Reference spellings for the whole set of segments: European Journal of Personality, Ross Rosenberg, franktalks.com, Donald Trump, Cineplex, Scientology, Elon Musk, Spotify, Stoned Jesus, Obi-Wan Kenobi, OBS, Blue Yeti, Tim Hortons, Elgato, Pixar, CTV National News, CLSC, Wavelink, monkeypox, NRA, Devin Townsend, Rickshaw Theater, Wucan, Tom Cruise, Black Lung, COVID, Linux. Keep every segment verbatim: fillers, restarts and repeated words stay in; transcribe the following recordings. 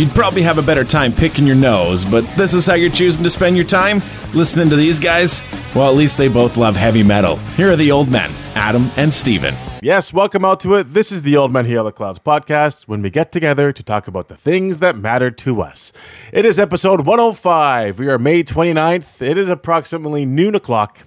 You'd probably have a better time picking your nose, but this is how you're choosing to spend your time? Listening to these guys? Well, at least they both love heavy metal. Here are the old men, Adam and Steven. Yes, welcome out to it. This is the Old Men Hear the Clouds podcast, when we get together to talk about the things that matter to us. It is episode one oh five. We are May twenty-ninth. It is approximately noon o'clock.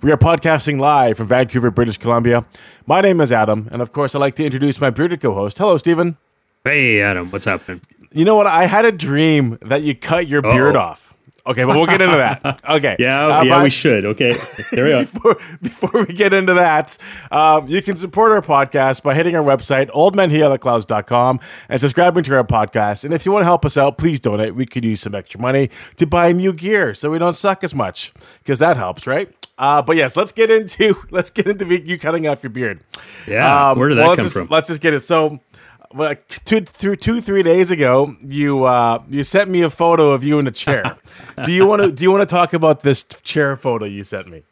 We are podcasting live from Vancouver, British Columbia. My name is Adam, and of course, I'd like to introduce my bearded co-host. Hello, Steven. Hey, Adam. What's happening? You know what? I had a dream that you cut your Uh-oh. beard off. Okay, but we'll get into that. Okay. Yeah, uh, yeah, we should. Okay. There we go. before, before we get into that, um, you can support our podcast by hitting our website, old men hear the clouds dot com, and subscribing to our podcast. And if you want to help us out, please donate. We could use some extra money to buy new gear so we don't suck as much, because that helps, right? Uh, but yes, let's get into let's get into you cutting off your beard. Yeah, um, where did that well, come just, from? Let's just get it. So, like two, through two, three days ago, you uh, you sent me a photo of you in a chair. do you want to do you want to talk about this chair photo you sent me?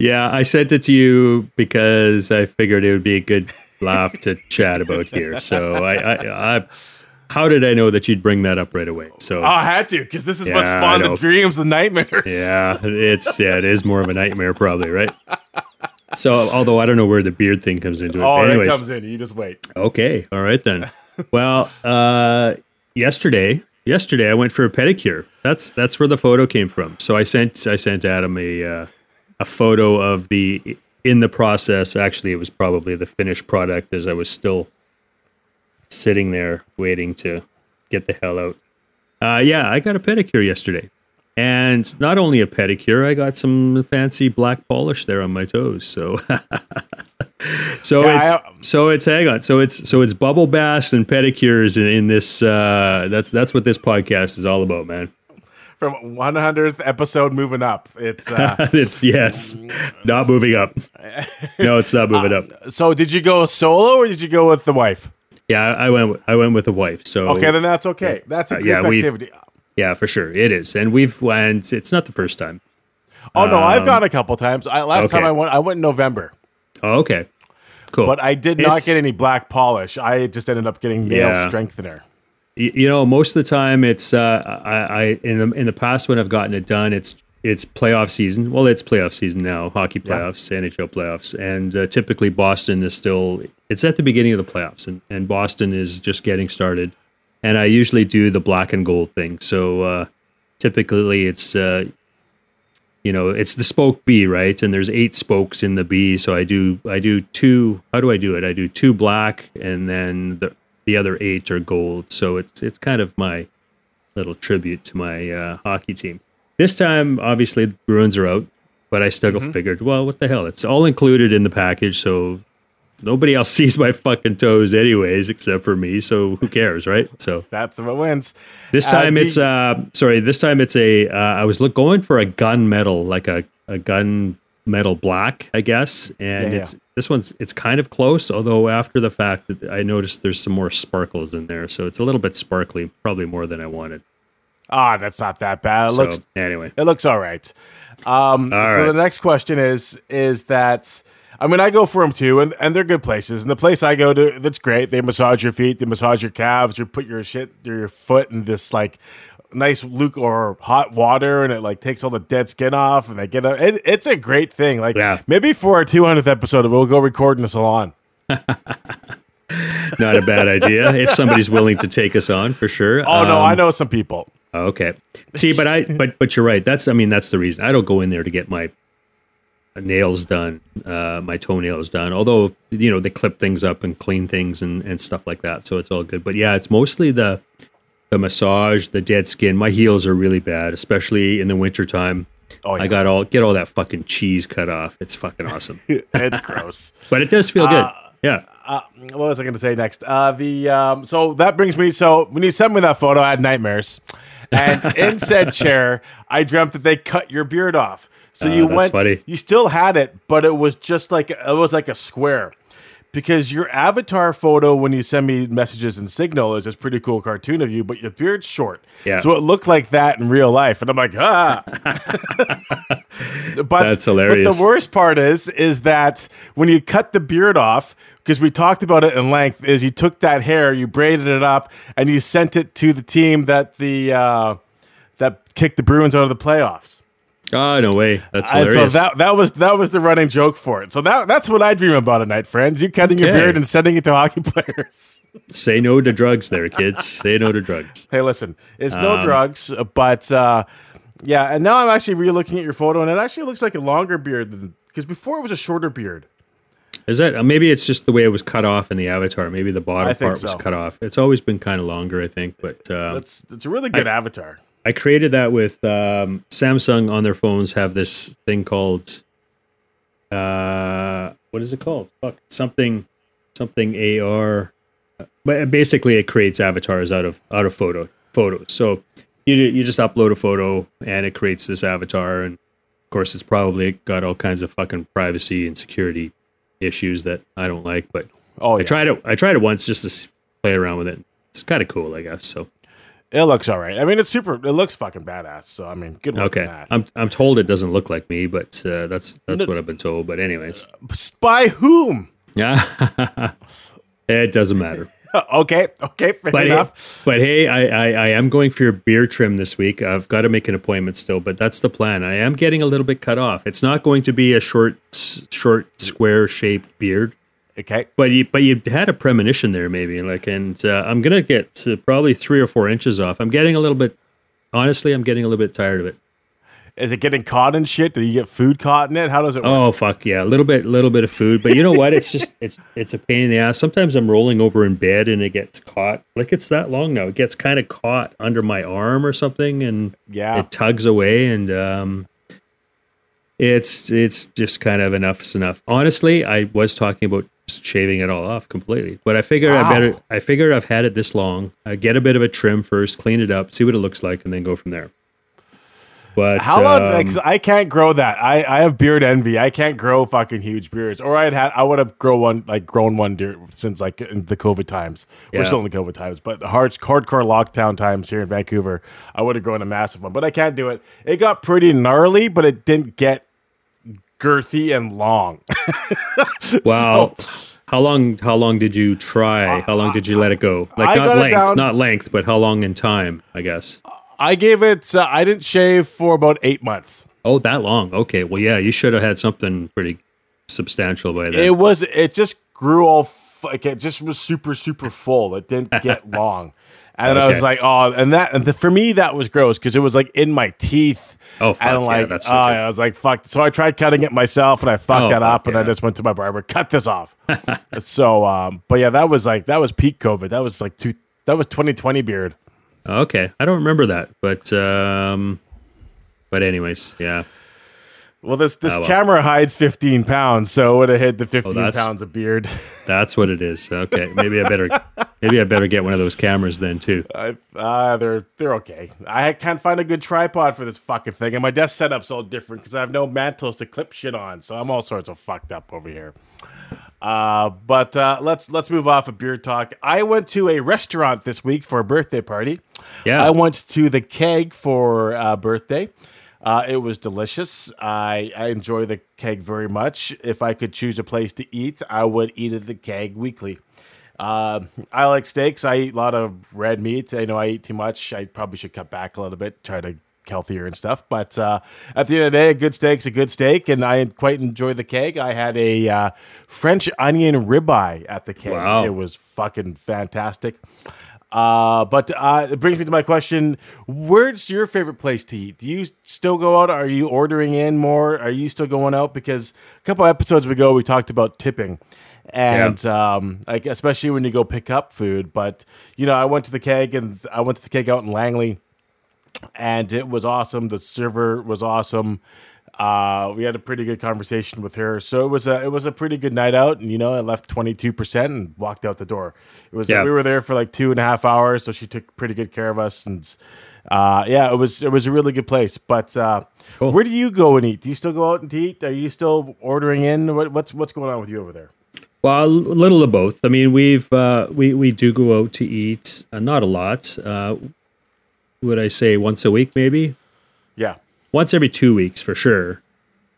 Yeah, I sent it to you because I figured it would be a good laugh to chat about here. So I, I, I, how did I know that you'd bring that up right away? So I had to, because this is yeah, what spawned the dreams, the nightmares. Yeah, it's yeah, it is more of a nightmare probably, right? So, although I don't know where the beard thing comes into it. Oh, anyways, it comes in. You just wait. Okay. All right, then. Well, uh, yesterday, yesterday I went for a pedicure. That's that's where the photo came from. So I sent I sent Adam a uh, a photo of the in the process. Actually, it was probably the finished product, as I was still sitting there waiting to get the hell out. Uh, yeah, I got a pedicure yesterday. And not only a pedicure, I got some fancy black polish there on my toes. So, so yeah, it's so it's hang on. So it's so it's bubble baths and pedicures in, in this. Uh, that's that's what this podcast is all about, man. From one hundredth episode moving up, it's uh, it's yes, not moving up. No, it's not moving uh, up. So, did you go solo or did you go with the wife? Yeah, I went. I went with the wife. So okay, then that's okay. That's a good uh, yeah, activity. Yeah, for sure. It is. And we've went, it's not the first time. Oh, no, um, I've gone a couple times. I, last okay. time I went, I went in November. Oh, okay. Cool. But I did not it's, get any black polish. I just ended up getting nail yeah. strengthener. You, you know, most of the time it's, uh, I, I in, the, in the past when I've gotten it done, it's it's playoff season. Well, it's playoff season now, hockey playoffs, yeah. N H L playoffs. And uh, typically Boston is still, it's at the beginning of the playoffs. And, and Boston is just getting started. And I usually do the black and gold thing. So uh, typically it's, uh, you know, it's the spoke B, right? And there's eight spokes in the B. So I do, I do two, how do I do it? I do two black and then the, the other eight are gold. So it's, it's kind of my little tribute to my uh, hockey team. This time, obviously, the Bruins are out, but I still mm-hmm. figured, well, what the hell? It's all included in the package. So nobody else sees my fucking toes anyways, except for me. So who cares, right? So that's what wins. This time uh, it's you- uh sorry. This time it's a uh, I was look, going for a gun metal, like a a gun metal black, I guess. And yeah, it's yeah. this one's it's kind of close, although after the fact that I noticed there's some more sparkles in there, so it's a little bit sparkly, probably more than I wanted. Ah, oh, that's not that bad. It so, looks anyway. It looks all right. Um, all so right. The next question is is that. I mean, I go for them too, and, and they're good places. And the place I go to, that's great. They massage your feet, they massage your calves, you put your shit, your foot in this like nice luke or hot water, and it like takes all the dead skin off. And they get a, it, it's a great thing. Like yeah. maybe for our two hundredth episode, we'll go record in a salon. Not a bad idea if somebody's willing to take us on for sure. Oh um, no, I know some people. Okay, see, but I but but you're right. That's I mean that's the reason I don't go in there to get my nails done, uh, my toenails done. Although, you know, they clip things up and clean things and, and stuff like that. So it's all good. But yeah, it's mostly the the massage, the dead skin. My heels are really bad, especially in the wintertime. Oh, yeah. I got all get all that fucking cheese cut off. It's fucking awesome. It's gross. But it does feel good. Uh, yeah. Uh, what was I going to say next? Uh, the um, so that brings me. So when you sent me that photo, I had nightmares. And in said chair, I dreamt that they cut your beard off. So you uh, went, funny. You still had it, but it was just like, it was like a square. because your avatar photo when you send me messages and Signal is this pretty cool cartoon of you, but your beard's short. Yeah. So it looked like that in real life. And I'm like, ah. but, That's hilarious. But the worst part is, is that when you cut the beard off, because we talked about it in length, is you took that hair, you braided it up, and you sent it to the team that the uh, that kicked the Bruins out of the playoffs. Oh, no way. That's hilarious. And so that, that was that was the running joke for it. So that that's what I dream about at night, friends. You cutting your yeah. beard and sending it to hockey players. Say no to drugs there, kids. Say no to drugs. Hey, listen, it's um, no drugs, but uh, yeah. And now I'm actually re-looking at your photo, and it actually looks like a longer beard than, because before it was a shorter beard. Is that, maybe it's just the way it was cut off in the avatar. Maybe the bottom part so. was cut off. It's always been kind of longer, I think. But uh, That's, that's a really good I, avatar. I created that with um, Samsung on their phones have this thing called, uh, what is it called? Fuck, something, something A R. But basically, it creates avatars out of out of photo photos. So you you just upload a photo and it creates this avatar. And of course, it's probably got all kinds of fucking privacy and security issues that I don't like. But oh, yeah. I tried it. I tried it once just to play around with it. It's kind of cool, I guess. So. It looks all right. I mean, it's super. It looks fucking badass. So I mean, good work. Okay, on that. I'm I'm told it doesn't look like me, but uh, that's that's no, what I've been told. But anyways, by whom? Yeah, it doesn't matter. okay, okay, fair but enough. Hey, but hey, I, I I am going for your beard trim this week. I've got to make an appointment still, but that's the plan. I am getting a little bit cut off. It's not going to be a short, short, square shaped beard. Okay, but you but you had a premonition there, maybe like, and uh, I'm gonna get to probably three or four inches off. I'm getting a little bit, honestly, I'm getting a little bit tired of it. Is it getting caught in shit? Do you get food caught in it? How does it work? Oh fuck yeah, a little bit, little bit of food. But you know what? It's just it's it's a pain in the ass. Sometimes I'm rolling over in bed and it gets caught. Like it's that long now. It gets kind of caught under my arm or something, and yeah, it tugs away and. um It's it's just kind of enough is enough. Honestly, I was talking about just shaving it all off completely, but I figured wow. I better. I figured I've had it this long. I get a bit of a trim first, clean it up, see what it looks like, and then go from there. But how long? Um, like, I can't grow that. I, I have beard envy. I can't grow fucking huge beards. Or I'd had. I would have grown one like grown one deer, since like in the COVID times. Yeah. We're still in the COVID times, but the hard hardcore lockdown times here in Vancouver, I would have grown a massive one. But I can't do it. It got pretty gnarly, but it didn't get girthy and long. Wow. So, how long how long did you try? How long did you let it go? Like not length, not length, but how long in time, I guess. I gave it uh, I didn't shave for about eight months. Oh, that long. Okay. Well, yeah, you should have had something pretty substantial by then. It was it just grew all like it just was super super full. It didn't get long. And okay. I was like, oh, and that, and the, for me, that was gross because it was like in my teeth. Oh, fuck, and like, yeah, that's uh, okay. I was like, fuck. So I tried cutting it myself, and I fucked oh, that fuck, up, yeah. and I just went to my barber, cut this off. so, um, but yeah, that was like that was peak COVID. That was like two. That was twenty twenty beard. Okay, I don't remember that, but um, but anyways, yeah. Well, this this oh, well. camera hides fifteen pounds, so it would have hid the fifteen oh, pounds of beard. That's what it is. Okay, maybe I better maybe I better get one of those cameras then too. Uh, uh, they're they're okay. I can't find a good tripod for this fucking thing, and my desk setup's all different because I have no mantles to clip shit on, so I'm all sorts of fucked up over here. Uh, but uh, let's let's move off of beard talk. I went to a restaurant this week for a birthday party. Yeah, I went to the Keg for uh, birthday. Uh, it was delicious. I, I enjoy the Keg very much. If I could choose a place to eat, I would eat at the Keg weekly. Uh, I like steaks. I eat a lot of red meat. I know I eat too much. I probably should cut back a little bit, try to healthier and stuff. But uh, at the end of the day, a good steak's a good steak, and I quite enjoy the Keg. I had a uh, French onion ribeye at the Keg. Wow. It was fucking fantastic. Uh, but uh, it brings me to my question: where's your favorite place to eat? Do you still go out? Are you ordering in more? Are you still going out? Because a couple episodes ago we talked about tipping, and yeah. um, like especially when you go pick up food. But you know, I went to the Keg, and I went to the Keg out in Langley, and it was awesome. The server was awesome. Uh, we had a pretty good conversation with her, so it was a it was a pretty good night out. And you know, I left twenty two percent and walked out the door. It was yeah. like, we were there for like two and a half hours, so she took pretty good care of us. And uh, yeah, it was it was a really good place. But uh, cool. Where do you go and eat? Do you still go out and eat? Are you still ordering in? What, what's what's going on with you over there? Well, a little of both. I mean, we've uh, we we do go out to eat, uh, not a lot. Uh, would I say once a week, maybe? Yeah, once every two weeks for sure.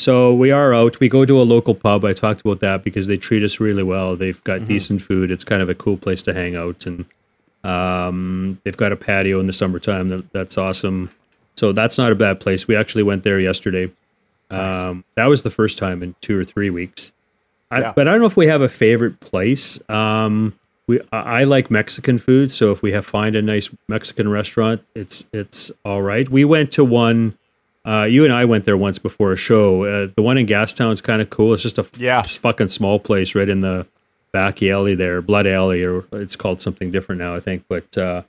So we are out. We go to a local pub. I talked about that because they treat us really well. They've got mm-hmm. decent food. It's kind of a cool place to hang out, and um, they've got a patio in the summertime. That, that's awesome. So that's not a bad place. We actually went there yesterday. Nice. Um, that was the first time in two or three weeks. I, yeah. But I don't know if we have a favorite place. Um, we I, I like Mexican food, so if we have find a nice Mexican restaurant, it's it's all right. We went to one. Uh, you and I went there once before a show. Uh, the one in Gastown is kind of cool. It's just a yeah. f- fucking small place right in the back alley there, Blood Alley, or it's called something different now, I think. But uh,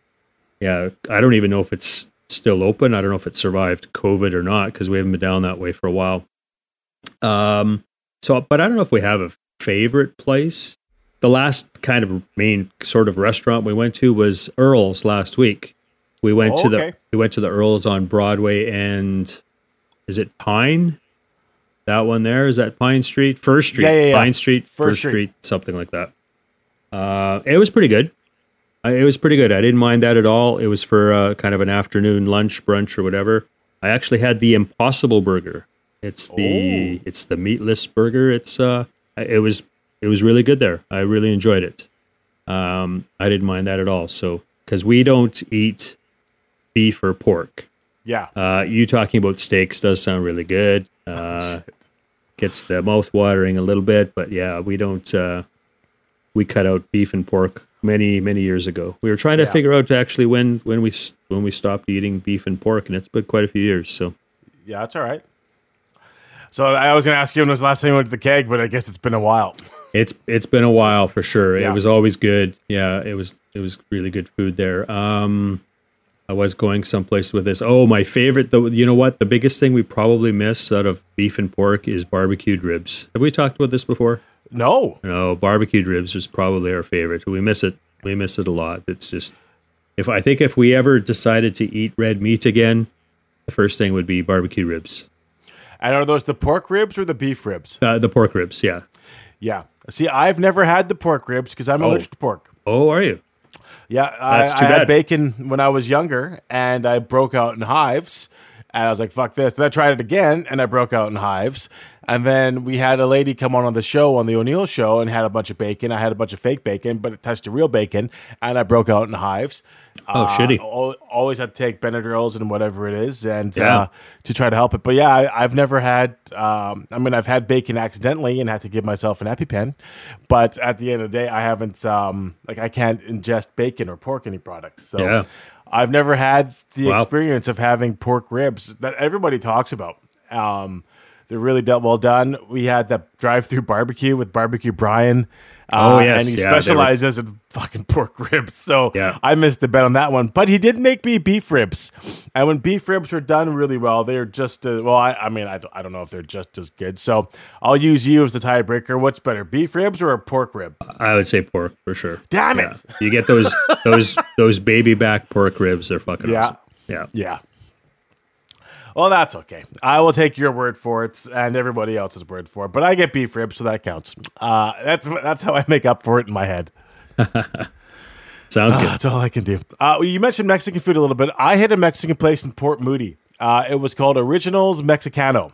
yeah, I don't even know if it's still open. I don't know if it survived COVID or not because we haven't been down that way for a while. Um. So, but I don't know if we have a favorite place. The last kind of main sort of restaurant we went to was Earl's last week. We went oh, to the okay. we went to the Earl's on Broadway and is it Pine? That one there is that Pine Street, First Street, yeah, yeah, yeah. Pine Street, First, First Street. Street, something like that. Uh, it was pretty good. I, it was pretty good. I didn't mind that at all. It was for uh, kind of an afternoon lunch, brunch, or whatever. I actually had the Impossible Burger. It's the oh. it's the meatless burger. It's uh it was it was really good there. I really enjoyed it. Um, I didn't mind that at all. So because we don't eat beef or pork. Yeah. Uh, you talking about steaks does sound really good. Uh, gets the mouth watering a little bit, but yeah, we don't. Uh, we cut out beef and pork many many years ago. We were trying to yeah. figure out actually when when we when we stopped eating beef and pork, and it's been quite a few years. So yeah, that's all right. So I was going to ask you when was the last time you went to the keg, but I guess it's been a while. It's it's been a while for sure. Yeah. It was always good. Yeah, it was it was really good food there. Um, I was going someplace with this. Oh, my favorite. The, you know what? The biggest thing we probably miss out of beef and pork is barbecued ribs. Have we talked about this before? No. No, barbecued ribs is probably our favorite. We miss it. We miss it a lot. It's just if I think if we ever decided to eat red meat again, the first thing would be barbecue ribs. And are those the pork ribs or the beef ribs? Uh, the pork ribs, yeah. Yeah. See, I've never had the pork ribs because I'm oh. allergic to pork. Oh, are you? Yeah. That's I, too I bad. had bacon when I was younger, and I broke out in hives. And I was like, fuck this. Then I tried it again, and I broke out in hives. And then we had a lady come on on the show, on the O'Neill show, and had a bunch of bacon. I had a bunch of fake bacon, but it touched the real bacon, and I broke out in hives. Oh, uh, shitty. Always had to take Benadryls and whatever it is and yeah. uh, to try to help it. But yeah, I, I've never had, um, I mean, I've had bacon accidentally and had to give myself an EpiPen. But at the end of the day, I haven't, um, like I can't ingest bacon or pork any products. So yeah. I've never had the wow. experience of having pork ribs that everybody talks about. Um, they're really well done. We had that drive-through barbecue with Barbecue Brian. Uh, oh, yes. And he yeah, specializes were... in fucking pork ribs. So yeah. I missed the bet on that one. But he did make me beef ribs. And when beef ribs were done really well, they're just, uh, well, I, I mean, I, I don't know if they're just as good. So I'll use you as the tiebreaker. What's better, beef ribs or a pork rib? I would say pork for sure. Damn it. Yeah. You get those those those baby back pork ribs. They're fucking yeah. awesome. Yeah. Yeah. Well, that's okay. I will take your word for it and everybody else's word for it. But I get beef ribs, so that counts. Uh, that's that's how I make up for it in my head. Sounds uh, good. That's all I can do. Uh, you mentioned Mexican food a little bit. I hit a Mexican place in Port Moody. Uh, it was called Originals Mexicano.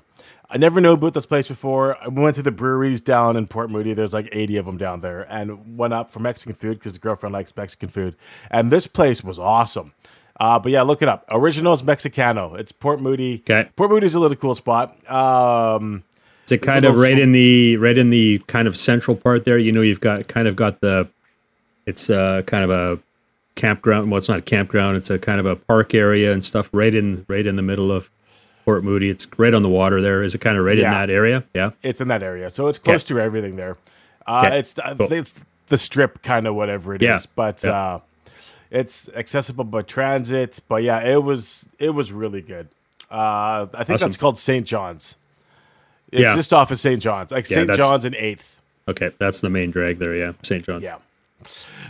I never knew about this place before. I went to the breweries down in Port Moody. There's like eighty of them down there. And went up for Mexican food because the girlfriend likes Mexican food. And this place was awesome. Uh, but yeah, look it up. Originals Mexicano. It's Port Moody. Okay. Port Moody's a little cool spot. Um, it's a kind of right sm- in the right in the kind of central part there. You know, you've got kind of got the. It's uh, kind of a campground. Well, it's not a campground. It's a kind of a park area and stuff. Right in right in the middle of Port Moody. It's right on the water. There is it kind of right yeah. in that area. Yeah, it's in that area. So it's close yeah. to everything there. Uh, okay. It's cool. It's the strip kind of whatever it yeah. is, but. Yeah. Uh, It's accessible by transit, but yeah, it was it was really good. Uh, I think awesome. That's called Saint John's. It's yeah. just off of Saint John's, like yeah, Saint John's and eighth. Okay, that's the main drag there, yeah, Saint John's. Yeah.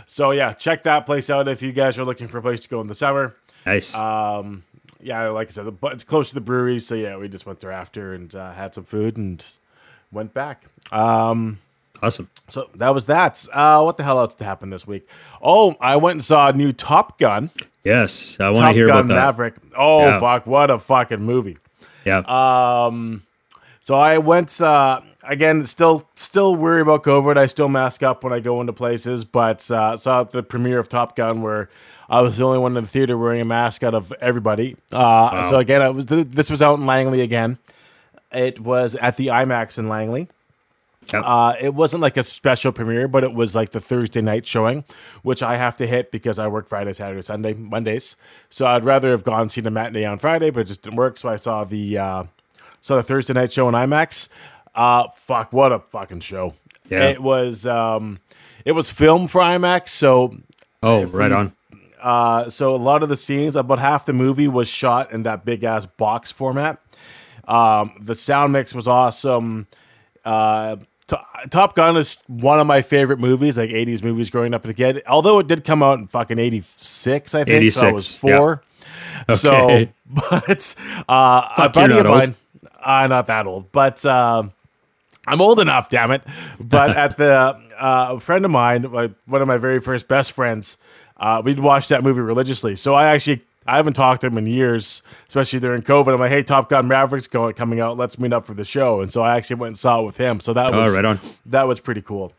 So yeah, check that place out if you guys are looking for a place to go in the summer. Nice. Um, yeah, like I said, the, it's close to the brewery, so yeah, we just went there after and uh, had some food and went back. Um, Awesome. So that was that. Uh, what the hell else happened this week? Oh, I went and saw a new Top Gun. Yes, I want to hear about that. Top Gun Maverick. Oh, yeah. Fuck. What a fucking movie. Yeah. Um. So I went, uh, again, still still worry about COVID. I still mask up when I go into places, but uh, saw the premiere of Top Gun where I was the only one in the theater wearing a mask out of everybody. Uh, wow. So again, I was th- this was out in Langley again. It was at the IMAX in Langley. Yep. Uh, it wasn't like a special premiere, but it was like the Thursday night showing, which I have to hit because I work Friday, Saturday, Sunday, Mondays. So I'd rather have gone and seen a matinee on Friday, but it just didn't work. So I saw the uh, saw the Thursday night show in IMAX. Uh, fuck, what a fucking show! Yeah, it was um, it was filmed for IMAX. So oh, right you, on. Uh, so a lot of the scenes, about half the movie was shot in that big ass box format. Um, the sound mix was awesome. Uh, Top Gun is one of my favorite movies, like eighties movies growing up again. Although it did come out in fucking eighty-six, I think. eighty-six, so I was four. Yeah. So, okay. But uh, a buddy of mine, I'm uh, not that old, but uh, I'm old enough, damn it. But at the uh, friend of mine, like one of my very first best friends, uh, we'd watch that movie religiously. So I actually. I haven't talked to him in years, especially during COVID. I'm like, hey, Top Gun Maverick's going, coming out. Let's meet up for the show. And so I actually went and saw it with him. So that was oh, right on. That was pretty cool.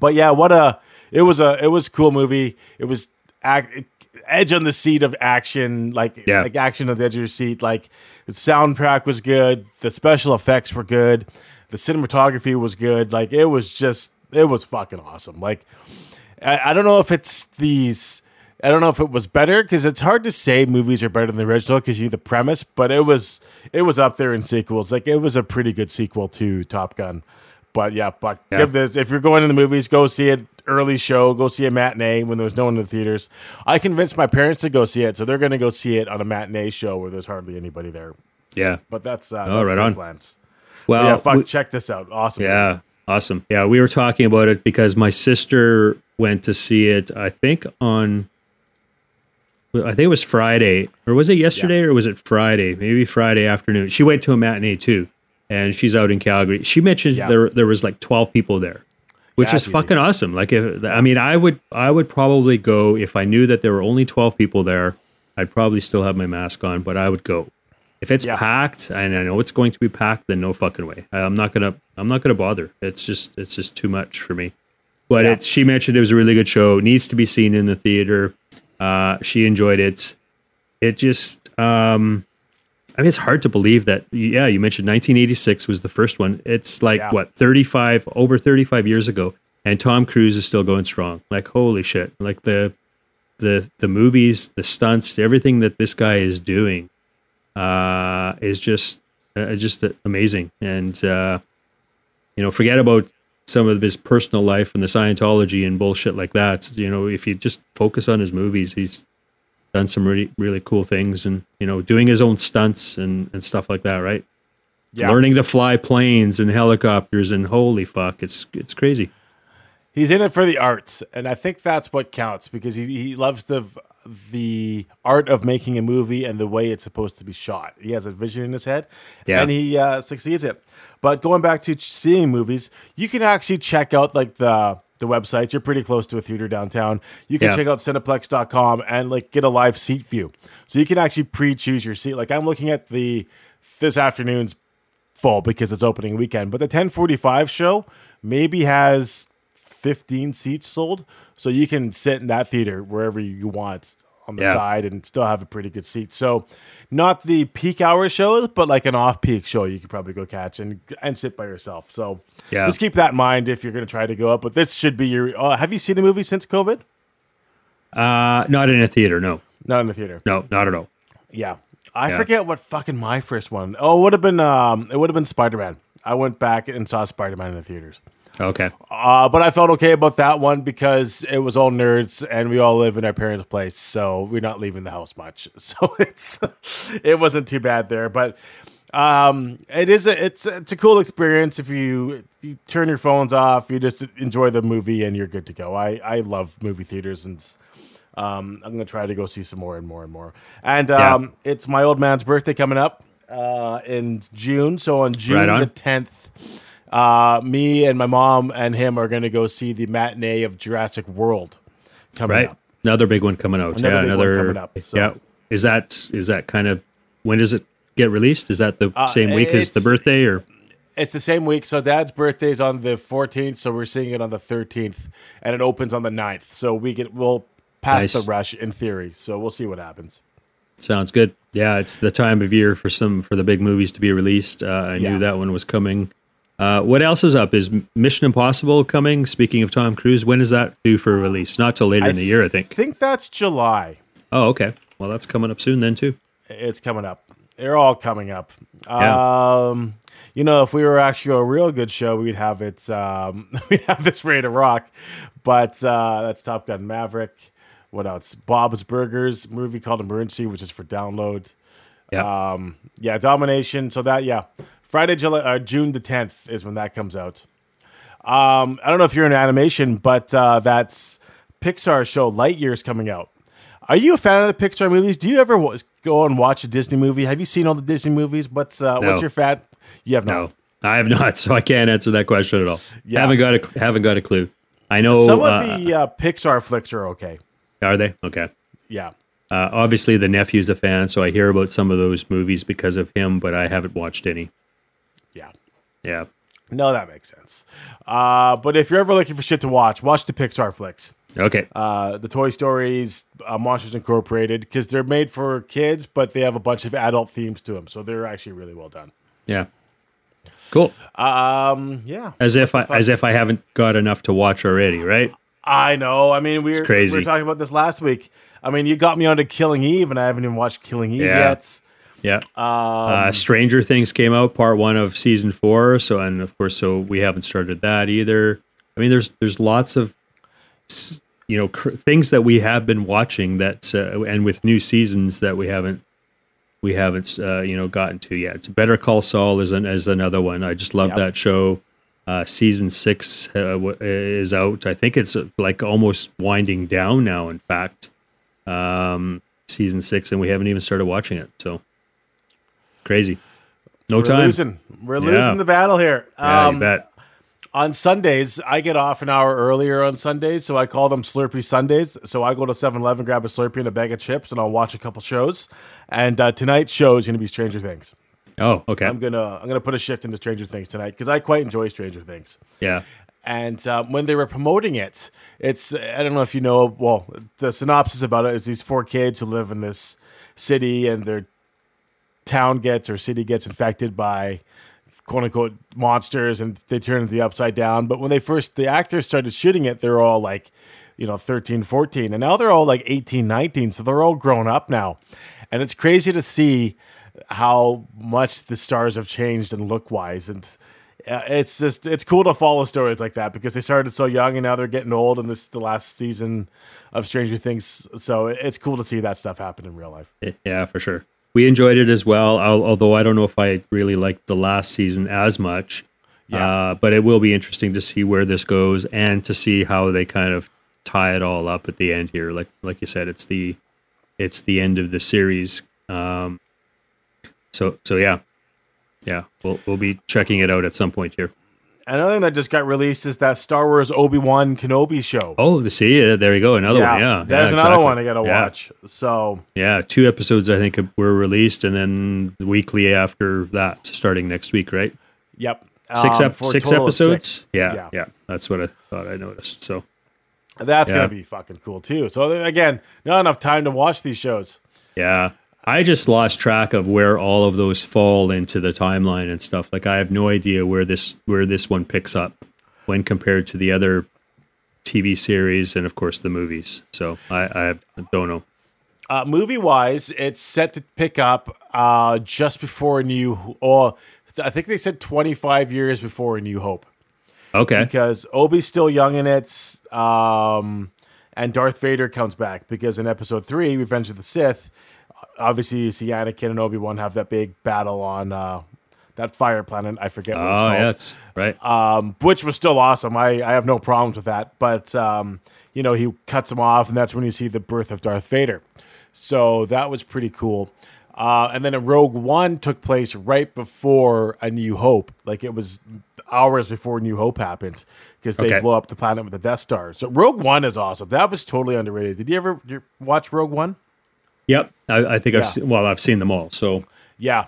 But yeah, what a it was a it was a cool movie. It was ac- edge on the seat of action, like yeah. like action on the edge of your seat. Like the soundtrack was good, the special effects were good, the cinematography was good. Like it was just it was fucking awesome. Like I, I don't know if it's these. I don't know if it was better because it's hard to say movies are better than the original because you need the premise, but it was it was up there in sequels. Like it was a pretty good sequel to Top Gun. But yeah, but yeah. give this if you're going to the movies, go see it early show, go see a matinee when there's no one in the theaters. I convinced my parents to go see it, so they're going to go see it on a matinee show where there's hardly anybody there. Yeah, but that's uh, oh, that's right on. Plans. Well, yeah, fuck, we, check this out. Awesome. Yeah, movie. Awesome. Yeah, we were talking about it because my sister went to see it. I think on. I think it was Friday, or was it yesterday, yeah. or was it Friday? Maybe Friday afternoon. She went to a matinee too, and she's out in Calgary. She mentioned yeah. there there was like twelve people there, which That's is easy. Fucking awesome. Like, if, I mean, I would I would probably go if I knew that there were only twelve people there. I'd probably still have my mask on, but I would go. If it's yeah. packed, and I know it's going to be packed, then no fucking way. I'm not gonna I'm not gonna bother. It's just it's just too much for me. But yeah. it's, she mentioned it was a really good show. It needs to be seen in the theater. Uh, she enjoyed it. It just, um, I mean, it's hard to believe that, yeah, you mentioned nineteen eighty-six was the first one. It's like, yeah. what, thirty-five, over thirty-five years ago. And Tom Cruise is still going strong. Like, holy shit. Like the, the, the movies, the stunts, everything that this guy is doing, uh, is just, uh, just amazing. And, uh, you know, forget about some of his personal life and the Scientology and bullshit like that. You know, if you just focus on his movies, he's done some really, really cool things and, you know, doing his own stunts and, and stuff like that. Right. Yeah. Learning to fly planes and helicopters and holy fuck. It's, it's crazy. He's in it for the arts. And I think that's what counts because he, he loves the, the art of making a movie and the way it's supposed to be shot. He has a vision in his head yeah. and he uh, succeeds it. But going back to seeing movies, you can actually check out like the the websites. You're pretty close to a theater downtown. You can yeah. check out cineplex dot com and like get a live seat view. So you can actually pre-choose your seat. Like I'm looking at the this afternoon's full because it's opening weekend, but the ten forty-five show maybe has fifteen seats sold. So you can sit in that theater wherever you want on the yeah. side and still have a pretty good seat. So not the peak hour shows, but like an off-peak show you could probably go catch and and sit by yourself. So yeah. just keep that in mind if you're going to try to go up. But this should be your... Uh, have you seen a movie since COVID? Uh, not in a theater, no. Not in a theater. No, not at all. Yeah. I yeah. forget what fucking my first one... Oh, it would have been, um, it would have been Spider-Man. I went back and saw Spider-Man in the theaters. Okay. Uh, but I felt okay about that one because it was all nerds and we all live in our parents' place. So we're not leaving the house much. So it's, it wasn't too bad there, but, um, it is, a, it's, it's a cool experience. If you, you turn your phones off, you just enjoy the movie and you're good to go. I, I love movie theaters and, um, I'm going to try to go see some more and more and more. And, um, yeah. it's my old man's birthday coming up, uh, in June. So on June right on. the tenth, Uh, me and my mom and him are going to go see the matinee of Jurassic World coming right. up. Another big one coming out. Another yeah, big another, one coming up. So. Yeah. Is that is that kind of, when does it get released? Is that the uh, same week as the birthday? Or it's the same week. So Dad's birthday is on the fourteenth, so we're seeing it on the thirteenth, and it opens on the ninth. So we get, we'll pass nice. the rush in theory. So we'll see what happens. Sounds good. Yeah, it's the time of year for some for the big movies to be released. Uh, I yeah. knew that one was coming. Uh, what else is up? Is Mission Impossible coming? Speaking of Tom Cruise, when is that due for release? Not till later I in the year, I think. I think that's July. Oh, okay. Well, that's coming up soon then, too. It's coming up. They're all coming up. Yeah. Um, you know, if we were actually a real good show, we'd have it. Um, we'd have this ready to rock. But uh, that's Top Gun Maverick. What else? Bob's Burgers, movie called Emergency, which is for download. Yeah. Um, yeah, Domination. So that, yeah. Friday, July, uh, June the tenth is when that comes out. Um, I don't know if you're in animation, but uh, that's Pixar show Lightyear is coming out. Are you a fan of the Pixar movies? Do you ever w- go and watch a Disney movie? Have you seen all the Disney movies? What's uh, no. what's your fan? You have not. No, I have not, so I can't answer that question at all. Yeah. haven't got a cl- haven't got a clue. I know some of uh, the uh, Pixar flicks are okay. Are they okay? Yeah. Uh, obviously, the nephew's a fan, so I hear about some of those movies because of him, but I haven't watched any. Yeah. Yeah. No, that makes sense. Uh, but if you're ever looking for shit to watch, watch the Pixar flicks. Okay. Uh, the Toy Stories, uh, Monsters Incorporated, because they're made for kids, but they have a bunch of adult themes to them. So they're actually really well done. Yeah. Cool. Um, yeah. As if I, as if I haven't got enough to watch already, right? I know. I mean, we were, we were talking about this last week. I mean, you got me onto Killing Eve, and I haven't even watched Killing Eve yeah. yet. Yeah. Um, uh, Stranger Things came out, part one of season four. So, and of course, so we haven't started that either. I mean, there's there's lots of, you know, cr- things that we have been watching that, uh, and with new seasons that we haven't we haven't uh, you know gotten to yet. It's Better Call Saul is an, is another one. I just love yep. that show. Uh, season six uh, w- is out. I think it's uh, like almost winding down now. In fact, um, season six, and we haven't even started watching it. So. Crazy. No We're time. Losing. We're yeah. losing the battle here. Yeah, um, you bet. On Sundays, I get off an hour earlier on Sundays, so I call them Slurpee Sundays. So I go to seven eleven, grab a Slurpee and a bag of chips, and I'll watch a couple shows. And uh, tonight's show is going to be Stranger Things. Oh, okay. I'm gonna I'm gonna put a shift into Stranger Things tonight because I quite enjoy Stranger Things. Yeah. And uh, when they were promoting it, it's I don't know if you know. Well, the synopsis about it is these four kids who live in this city, and they're town gets or city gets infected by quote unquote monsters and they turn into the upside down. But when they first, the actors started shooting it, they're all like, you know, thirteen, fourteen. And now they're all like eighteen, nineteen. So they're all grown up now. And it's crazy to see how much the stars have changed and look wise. And it's just, it's cool to follow stories like that because they started so young and now they're getting old. And this is the last season of Stranger Things. So it's cool to see that stuff happen in real life. Yeah, for sure. We enjoyed it as well, although I don't know if I really liked the last season as much. Yeah. Uh, but it will be interesting to see where this goes and to see how they kind of tie it all up at the end here. Like like you said, it's the it's the end of the series. Um, so so yeah, yeah, we'll we'll be checking it out at some point here. Another thing that just got released is that Star Wars Obi-Wan Kenobi show. Oh, see, uh, there you go. Another yeah, one, yeah. There's yeah, another exactly. one I got to yeah. watch. So yeah, two episodes, I think, were released, and then weekly after that, starting next week, right? Yep. Six, um, ep- six episodes? Six. Yeah, yeah, yeah. That's what I thought I noticed. So That's yeah. going to be fucking cool, too. So again, not enough time to watch these shows. Yeah. I just lost track of where all of those fall into the timeline and stuff. Like I have no idea where this where this one picks up when compared to the other T V series and of course the movies. So I, I don't know. Uh, movie wise, it's set to pick up uh, just before New. Or I think they said twenty-five years before A New Hope. Okay, because Obi's still young in it, um, and Darth Vader comes back because in Episode Three, Revenge of the Sith. Obviously, you see Anakin and Obi-Wan have that big battle on uh, that fire planet. I forget what oh, it's called. Oh, yes. Right. Um, which was still awesome. I, I have no problems with that. But, um, you know, he cuts him off, and that's when you see the birth of Darth Vader. So that was pretty cool. Uh, and then Rogue One took place right before A New Hope. Like, it was hours before New Hope happens because they okay. blow up the planet with the Death Star. So Rogue One is awesome. That was totally underrated. Did you ever watch Rogue One? Yep, I, I think yeah. I've seen, well, I've seen them all. So yeah,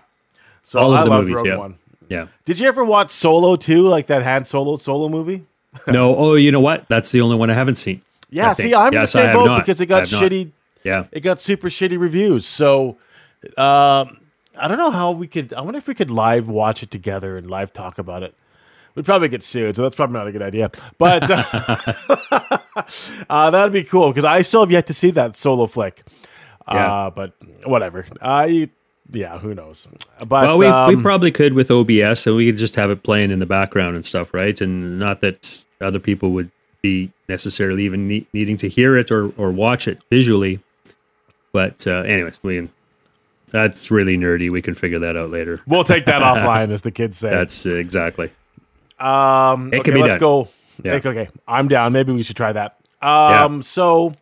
so all of I the movies. Rogue yeah. One. Yeah. Did you ever watch Solo two, like that Han Solo Solo movie? No. Oh, you know what? That's the only one I haven't seen. Yeah. See, I'm yes, in the same boat not. because it got shitty. Not. Yeah. It got super shitty reviews. So, um, I don't know how we could. I wonder if we could live watch it together and live talk about it. We'd probably get sued, so that's probably not a good idea. But uh, uh, that'd be cool because I still have yet to see that Solo flick. Yeah. Uh, but whatever. Uh, you, yeah, who knows? But well, we, um, we probably could with O B S, and we could just have it playing in the background and stuff, right? And not that other people would be necessarily even ne- needing to hear it or, or watch it visually. But uh, anyways, we can, that's really nerdy. We can figure that out later. We'll take that offline, as the kids say. That's uh, exactly. Um, it okay, can be let's done. go. Yeah. Okay, okay, I'm down. Maybe we should try that. Um, yeah. So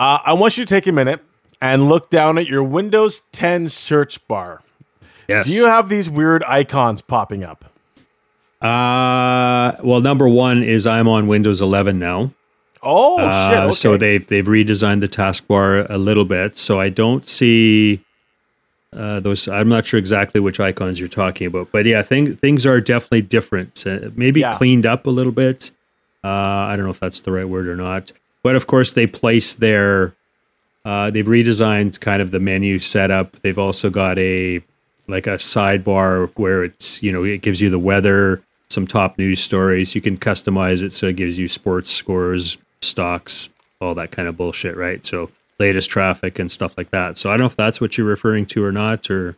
uh, I want you to take a minute and look down at your Windows ten search bar. Yes. Do you have these weird icons popping up? Uh, well, number one is I'm on Windows eleven now. Oh, uh, shit. Okay. So they've, they've redesigned the taskbar a little bit. So I don't see uh, those. I'm not sure exactly which icons you're talking about. But yeah, thing, things are definitely different. Uh, maybe yeah. cleaned up a little bit. Uh, I don't know if that's the right word or not. But of course, they place their... Uh, they've redesigned kind of the menu setup. They've also got a like a sidebar where it's, you know, it gives you the weather, some top news stories. You can customize it so it gives you sports scores, stocks, all that kind of bullshit, right? So latest traffic and stuff like that. So I don't know if that's what you're referring to or not, or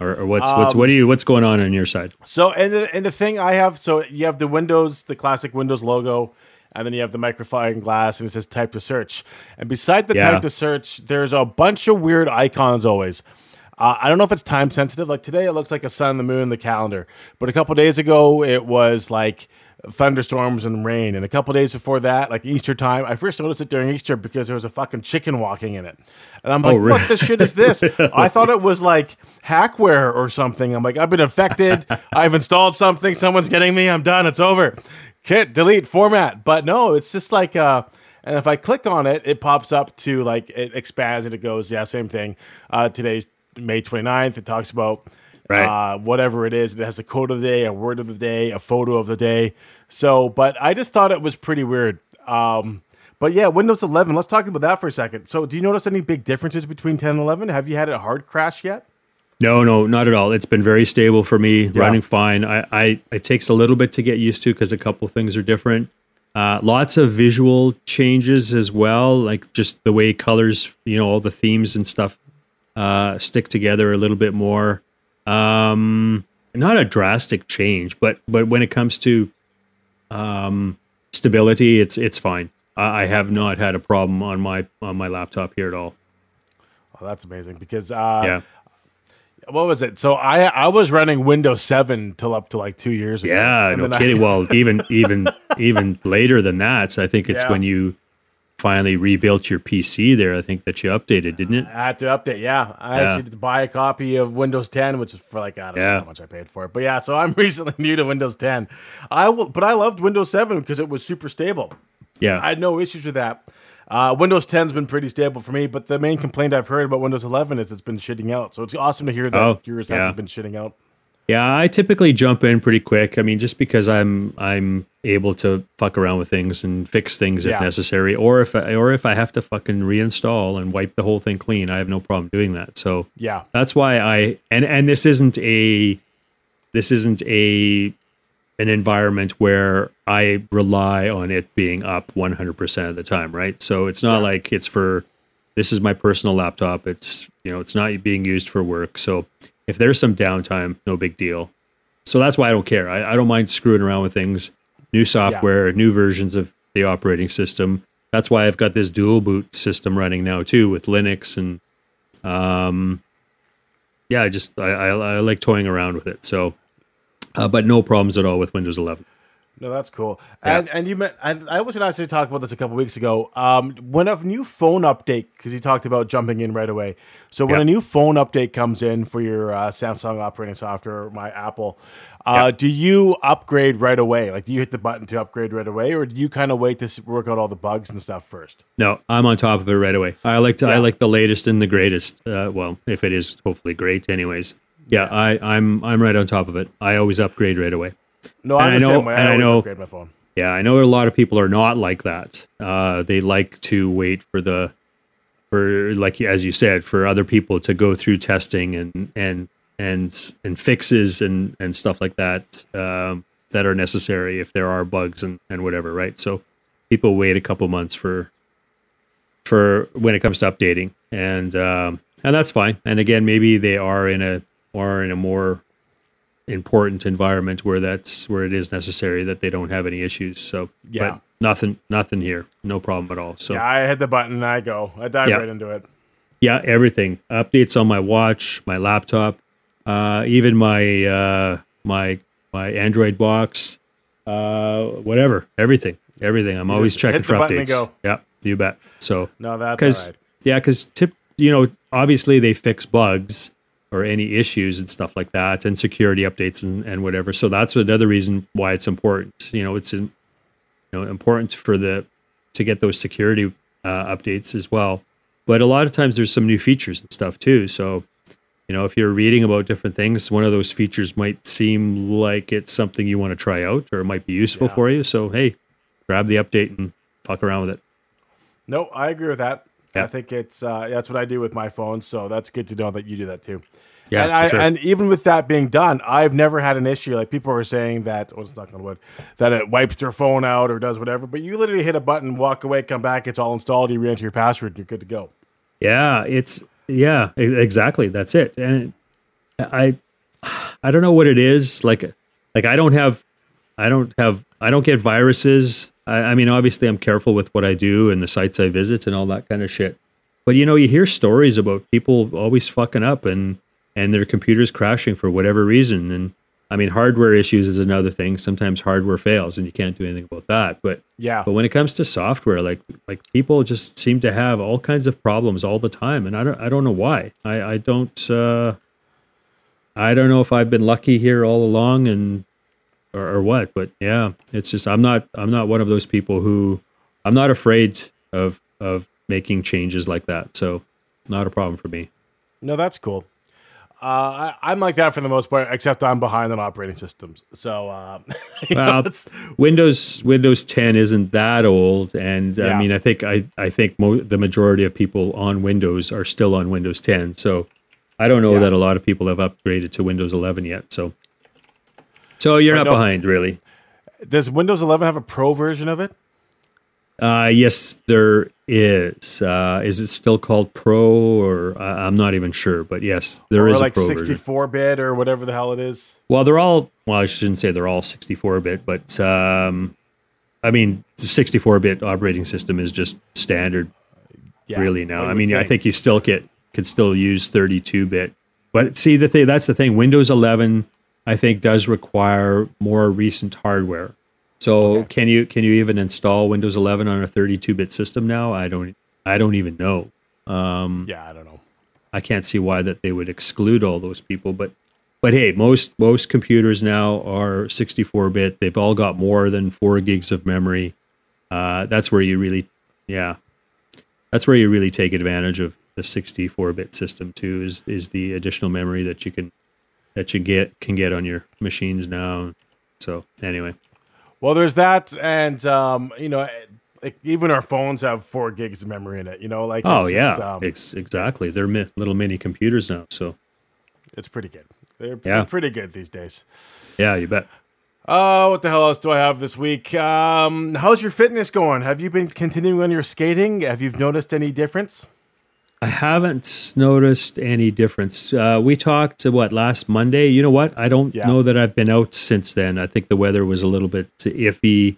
or, or what's um, what's what do you what's going on on your side? So and the, and the thing I have, so you have the Windows, the classic Windows logo. And then you have the magnifying glass, and it says type to search. And beside the yeah. type to search, there's a bunch of weird icons always. Uh, I don't know if it's time sensitive. Like today, it looks like a sun, the moon, the calendar. But a couple days ago, it was like thunderstorms and rain. And a couple days before that, like Easter time, I first noticed it during Easter because there was a fucking chicken walking in it. And I'm like, oh, really? What the shit is this? I thought it was like hackware or something. I'm like, I've been infected. I've installed something. Someone's getting me. I'm done. It's over. Hit delete format, but no, it's just like uh and if I click on it, it pops up to like it expands and it goes, yeah, same thing. Uh today's May twenty-ninth. It talks about right. uh whatever it is. It has a quote of the day, a word of the day, a photo of the day. So, but I just thought it was pretty weird. Um but yeah, Windows eleven, let's talk about that for a second. So do you notice any big differences between ten and eleven? Have you had a hard crash yet? No, no, not at all. It's been very stable for me, yeah. running fine. I, I, it takes a little bit to get used to because a couple things are different. Uh, lots of visual changes as well, like just the way colors, you know, all the themes and stuff uh, stick together a little bit more. Um, not a drastic change, but but when it comes to um, stability, it's it's fine. I, I have not had a problem on my on my laptop here at all. Oh, that's amazing because uh, yeah. What was it? So I I was running Windows seven till up to like two years ago. Yeah, and no kidding. I, well, even even even later than that. So I think it's yeah. when you finally rebuilt your P C there. I think that you updated, didn't it? I had to update. Yeah, I yeah. actually did buy a copy of Windows ten, which is for like I don't yeah. know how much I paid for it. But yeah, so I'm recently new to Windows ten. I will, but I loved Windows seven because it was super stable. Yeah, I had no issues with that. Uh, Windows ten's been pretty stable for me, but the main complaint I've heard about Windows eleven is it's been shitting out. So it's awesome to hear that oh, yours yeah. hasn't been shitting out. Yeah, I typically jump in pretty quick. I mean, just because I'm I'm able to fuck around with things and fix things yeah. if necessary, or if I, or if I have to fucking reinstall and wipe the whole thing clean, I have no problem doing that. So yeah, that's why I and and this isn't a this isn't a. an environment where I rely on it being up one hundred percent of the time, right? So it's not yeah. like it's for, this is my personal laptop. It's, you know, it's not being used for work. So if there's some downtime, no big deal. So that's why I don't care. I, I don't mind screwing around with things, new software, yeah. new versions of the operating system. That's why I've got this dual boot system running now too with Linux and, um, yeah, I just, I, I, I like toying around with it. So, Uh, but no problems at all with Windows eleven. No, that's cool. Yeah. And and you meant, I, I was going to actually talk about this a couple weeks ago. Um, when a new phone update, because you talked about jumping in right away. So when yeah. a new phone update comes in for your uh, Samsung operating software, or my Apple, uh, yeah. do you upgrade right away? Like, do you hit the button to upgrade right away, or do you kind of wait to work out all the bugs and stuff first? No, I'm on top of it right away. I like to, yeah. I like the latest and the greatest. Uh, well, if it is hopefully great, anyways. Yeah, yeah. I, I'm I'm right on top of it. I always upgrade right away. No, I'm the same way. I always upgrade my phone. Yeah, I know a lot of people are not like that. Uh, they like to wait for the, for like as you said, for other people to go through testing and and and and fixes and, and stuff like that um, that are necessary if there are bugs and, and whatever, right? So people wait a couple months for for when it comes to updating, and um, and that's fine. And again, maybe they are in a or in a more important environment where that's where it is necessary that they don't have any issues. So yeah, but nothing, nothing here, no problem at all. So yeah, I hit the button and I go, I dive yeah. right into it. Yeah, everything updates on my watch, my laptop, uh, even my uh, my my Android box, uh, whatever, everything, everything. I'm you always checking for updates. Go. Yeah, you bet. So no, that's cause, all right. Yeah, because tip, you know, obviously they fix bugs or any issues and stuff like that, and security updates and, and whatever. So that's another reason why it's important. You know, it's in, you know important for the to get those security uh, updates as well. But a lot of times there's some new features and stuff too. So, you know, if you're reading about different things, one of those features might seem like it's something you want to try out, or it might be useful yeah. for you. So hey, grab the update and fuck around with it. No, I agree with that. Yeah. I think it's uh, that's what I do with my phone, so that's good to know that you do that too. Yeah, and, I, sure. and even with that being done, I've never had an issue. Like people are saying that, oh, it's knock on wood, that it wipes their phone out or does whatever. But you literally hit a button, walk away, come back, it's all installed. You re-enter your password, you're good to go. Yeah, it's yeah, exactly. That's it. And I, I don't know what it is. Like, like I don't have, I don't have, I don't get viruses. I mean, obviously, I'm careful with what I do and the sites I visit and all that kind of shit. But, you know, you hear stories about people always fucking up and, and their computers crashing for whatever reason. And, I mean, hardware issues is another thing. Sometimes hardware fails and you can't do anything about that. But yeah. But when it comes to software, like like people just seem to have all kinds of problems all the time. And I don't I don't know why. I, I don't uh, I don't know if I've been lucky here all along and Or, or what, but yeah, it's just I'm not I'm not one of those people who I'm not afraid of of making changes like that. So not a problem for me. No, that's cool. Uh, I, I'm like that for the most part, except I'm behind on operating systems. So uh, well, know, Windows Windows ten isn't that old, and yeah. I mean I think I I think mo- the majority of people on Windows are still on Windows ten. So I don't know yeah. that a lot of people have upgraded to Windows eleven yet. So. So you're Wait, not no. behind, really. Does Windows eleven have a Pro version of it? Uh, yes, there is. Uh, is it still called Pro, or uh, I'm not even sure, but yes, there or is like a Pro version. Or like sixty-four bit, or whatever the hell it is. Well, they're all. Well, I shouldn't say they're all sixty-four bit, but um, I mean, the sixty-four bit operating system is just standard, yeah, really now. I mean, think? I think you still get could still use thirty-two bit, but see the thing. That's the thing. Windows eleven. I think does require more recent hardware. So okay. can you can you even install Windows eleven on a thirty-two bit system now? I don't I don't even know. Um, yeah, I don't know. I can't see why that they would exclude all those people. But but hey, most most computers now are sixty-four bit. They've all got more than four gigs of memory. Uh, that's where you really yeah, that's where you really take advantage of the sixty-four bit system too. Is is the additional memory that you can. that you get can get on your machines now. So anyway, well, there's that, and um, you know, like even our phones have four gigs of memory in it. You know, like oh it's yeah, just, um, it's exactly. They're mi- little mini computers now, so it's pretty good. They're yeah. pretty good these days. Yeah, you bet. Oh, uh, what the hell else do I have this week? Um, how's your fitness going? Have you been continuing on your skating? Have you noticed any difference? I haven't noticed any difference. Uh, we talked, what, last Monday? You know what? I don't yeah. know that I've been out since then. I think the weather was a little bit iffy.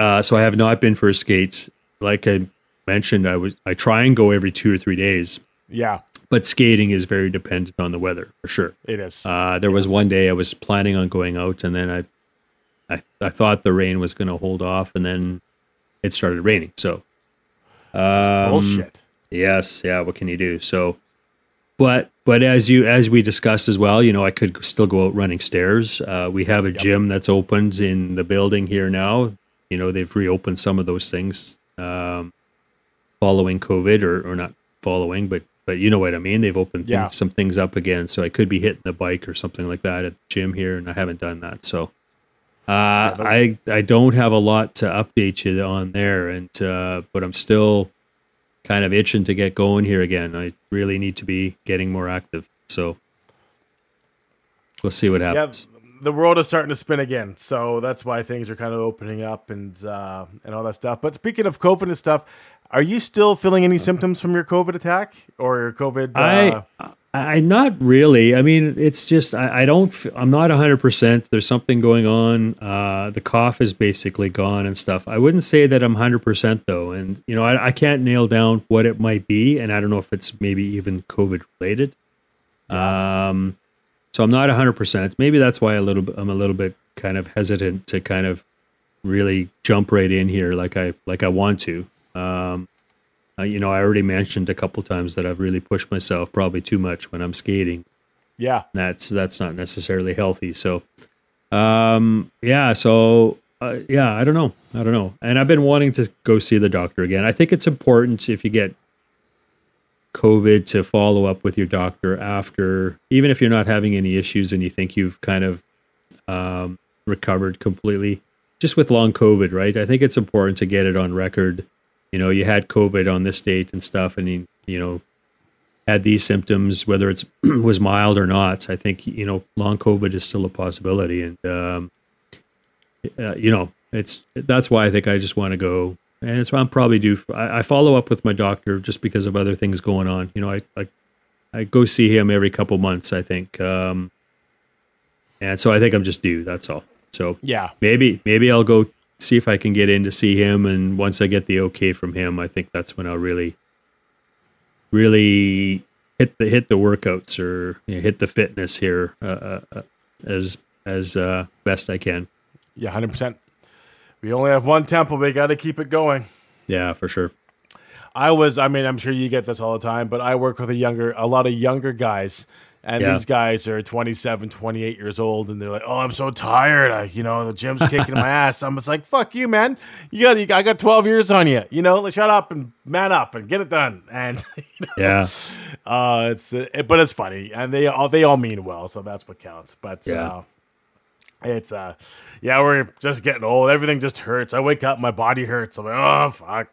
Uh, so I have not been for a skate. Like I mentioned, I was I try and go every two or three days. Yeah. But skating is very dependent on the weather, for sure. It is. Uh, there yeah. was one day I was planning on going out, and then I I, I thought the rain was going to hold off, and then it started raining. So, um, bullshit. Yes, yeah. What can you do? So, but but as you as we discussed as well, you know, I could still go out running stairs. Uh, we have a yep. gym that's opened in the building here now. You know, they've reopened some of those things um, following COVID, or or not following, but but you know what I mean. They've opened yeah. things, some things up again, so I could be hitting the bike or something like that at the gym here, and I haven't done that. So. Uh, I, I don't have a lot to update you on there, and uh, but I'm still kind of itching to get going here again. I really need to be getting more active. So we'll see what happens. Yeah, the world is starting to spin again, so that's why things are kind of opening up and uh, and all that stuff. But speaking of COVID and stuff, are you still feeling any symptoms from your COVID attack or your COVID? Uh, I... I not really. I mean, it's just, I, I don't, I'm not a hundred percent. There's something going on. Uh, the cough is basically gone and stuff. I wouldn't say that I'm a hundred percent though. And you know, I, I can't nail down what it might be. And I don't know if it's maybe even COVID related. Um, so I'm not a hundred percent. Maybe that's why a little bit, I'm a little bit kind of hesitant to kind of really jump right in here. Like I, like I want to, um, Uh, you know, I already mentioned a couple times that I've really pushed myself probably too much when I'm skating. Yeah. That's that's not necessarily healthy. So, um, yeah, so, uh, yeah, I don't know. I don't know. And I've been wanting to go see the doctor again. I think it's important if you get COVID to follow up with your doctor after, even if you're not having any issues and you think you've kind of um, recovered completely, just with long COVID, right? I think it's important to get it on record. You know, you had COVID on this date and stuff, and you, you know, had these symptoms, whether it's was mild or not. I think, you know, long COVID is still a possibility, and um, uh, you know, it's that's why I think I just want to go, and it's why I'm probably due. For, I, I follow up with my doctor just because of other things going on. You know, I I, I go see him every couple months, I think, um, and so I think I'm just due. That's all. So yeah, maybe maybe I'll go. See if I can get in to see him, and once I get the okay from him, I think that's when I'll really, really hit the hit the workouts or you know, hit the fitness here uh, uh, as as uh, best I can. Yeah, one hundred percent. We only have one temple; we got to keep it going. Yeah, for sure. I was, I mean, I'm sure you get this all the time, but I work with a younger, a lot of younger guys. And yeah. these guys are twenty-seven, twenty-eight years old, and they're like, "Oh, I'm so tired. I, you know, the gym's kicking my ass." I'm just like, "Fuck you, man. You got, you, I got twelve years on you. You know, like, shut up and man up and get it done." And you know, yeah, uh, it's uh, it, but it's funny, and they all they all mean well, so that's what counts. But yeah. uh, it's uh, yeah, we're just getting old. Everything just hurts. I wake up, my body hurts. I'm like, "Oh fuck,"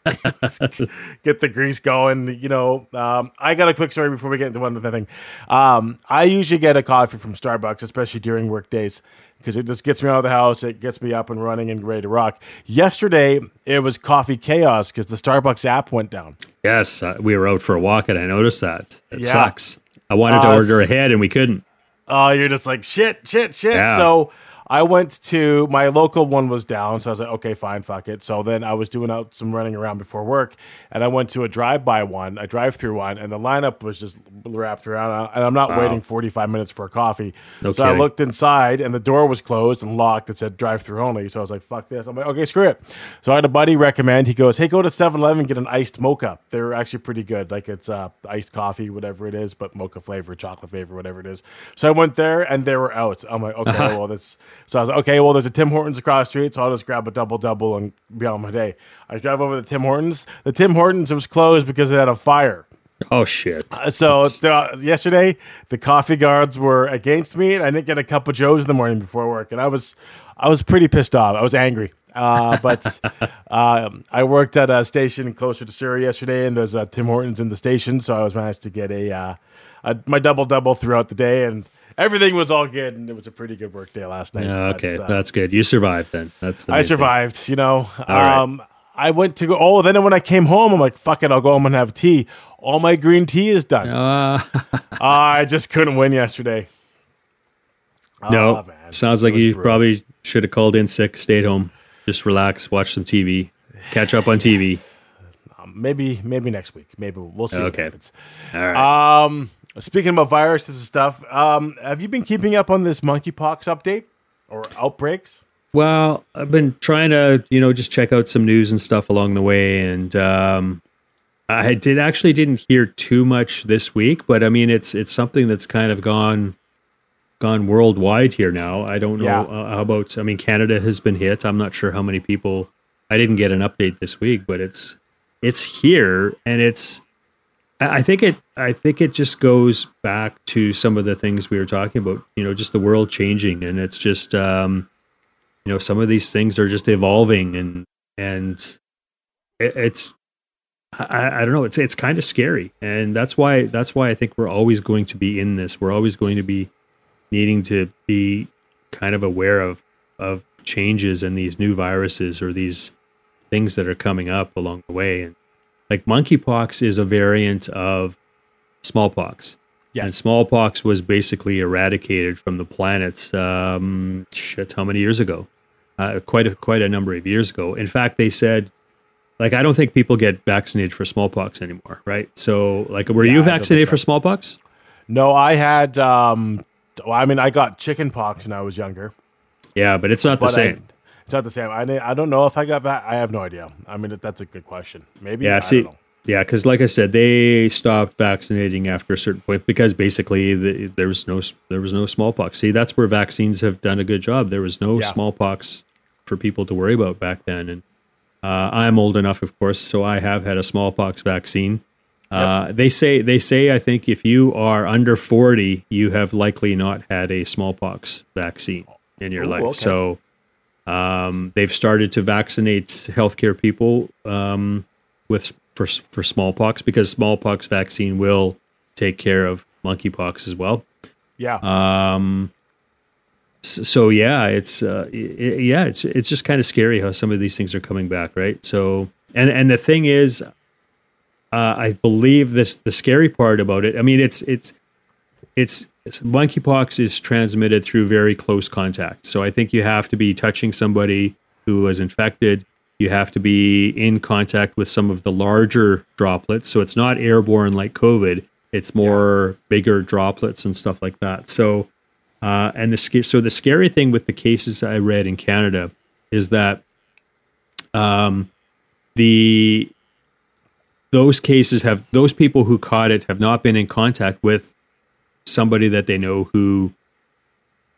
get the grease going. You know, um, I got a quick story before we get into one other thing. Um, I usually get a coffee from Starbucks, especially during work days, because it just gets me out of the house. It gets me up and running and ready to rock. Yesterday, it was coffee chaos because the Starbucks app went down. Yes, uh, we were out for a walk, and I noticed that. It yeah. sucks. I wanted uh, to order ahead, and we couldn't. Oh, uh, you're just like shit, shit, shit. Yeah. So. I went to, my local one was down, so I was like, okay, fine, fuck it. So then I was doing out some running around before work, and I went to a drive-by one, a drive-through one, and the lineup was just wrapped around, and I'm not wow. waiting forty-five minutes for a coffee. No so kidding. I looked inside, and the door was closed and locked that said drive-through only, so I was like, fuck this. I'm like, okay, screw it. So I had a buddy recommend, he goes, hey, go to seven eleven and get an iced mocha. They're actually pretty good. Like it's uh, iced coffee, whatever it is, but mocha flavor, chocolate flavor, whatever it is. So I went there, and they were out. I'm like, okay, well, that's... So I was like, okay, well, there's a Tim Hortons across the street, so I'll just grab a double-double and be on my day. I drive over to the Tim Hortons. The Tim Hortons was closed because it had a fire. Oh, shit. Uh, so uh, yesterday, the coffee guards were against me, and I didn't get a cup of joes in the morning before work, and I was I was pretty pissed off. I was angry. Uh, but uh, I worked at a station closer to Surrey yesterday, and there's a Tim Hortons in the station, so I was managed to get a, uh, a my double-double throughout the day, and everything was all good, and it was a pretty good work day last night. Yeah, okay, uh, that's good. You survived then. That's the I survived, thing. You know. Um, right. I went to go, oh, then when I came home, I'm like, fuck it, I'll go home and have tea. All my green tea is done. Uh, I just couldn't win yesterday. No, oh, man. Sounds like you brutal. Probably should have called in sick, stayed home, just relax, watch some T V, catch up on T V. um, maybe maybe next week. Maybe we'll see okay. what happens. All right. Um, Speaking about viruses and stuff, um, have you been keeping up on this monkeypox update or outbreaks? Well, I've been trying to, you know, just check out some news and stuff along the way. And um, I did actually didn't hear too much this week, but I mean, it's it's something that's kind of gone gone worldwide here now. I don't know yeah. uh, how about, I mean, Canada has been hit. I'm not sure how many people, I didn't get an update this week, but it's it's here. And it's, I think it, I think it just goes back to some of the things we were talking about, you know, just the world changing. And it's just, um, you know, some of these things are just evolving, and and it, it's I, I don't know, it's it's kind of scary, and that's why that's why I think we're always going to be in this. We're always going to be needing to be kind of aware of of changes in these new viruses or these things that are coming up along the way. And like monkeypox is a variant of smallpox. Yes. And smallpox was basically eradicated from the planet, um, shit, how many years ago? Uh, quite a quite a number of years ago. In fact, they said, like, I don't think people get vaccinated for smallpox anymore, right? So, like, were yeah, you vaccinated so. for smallpox? No, I had, um, I mean, I got chickenpox when I was younger. Yeah, but it's not but the same. I, it's not the same. I, I don't know if I got that. I have no idea. I mean, that's a good question. Maybe, yeah, I see, don't know. Yeah, because like I said, they stopped vaccinating after a certain point because basically the, there was no there was no smallpox. See, that's where vaccines have done a good job. There was no yeah. smallpox for people to worry about back then. And uh, I'm old enough, of course, so I have had a smallpox vaccine. Uh, yep. They say they say I think if you are under forty, you have likely not had a smallpox vaccine in your Ooh, life. Okay. So um, they've started to vaccinate healthcare people um, with. For, for smallpox, because smallpox vaccine will take care of monkeypox as well. Yeah. Um. So, so yeah, it's uh, it, yeah, it's it's just kind of scary how some of these things are coming back, right? So, and and the thing is, uh, I believe this the scary part about it. I mean, it's it's it's, it's monkeypox is transmitted through very close contact. So I think you have to be touching somebody who was infected. You have to be in contact with some of the larger droplets. So it's not airborne like COVID. It's more yeah. bigger droplets and stuff like that. So, uh, and the so the scary thing with the cases I read in Canada is that um, the those cases have those people who caught it have not been in contact with somebody that they know who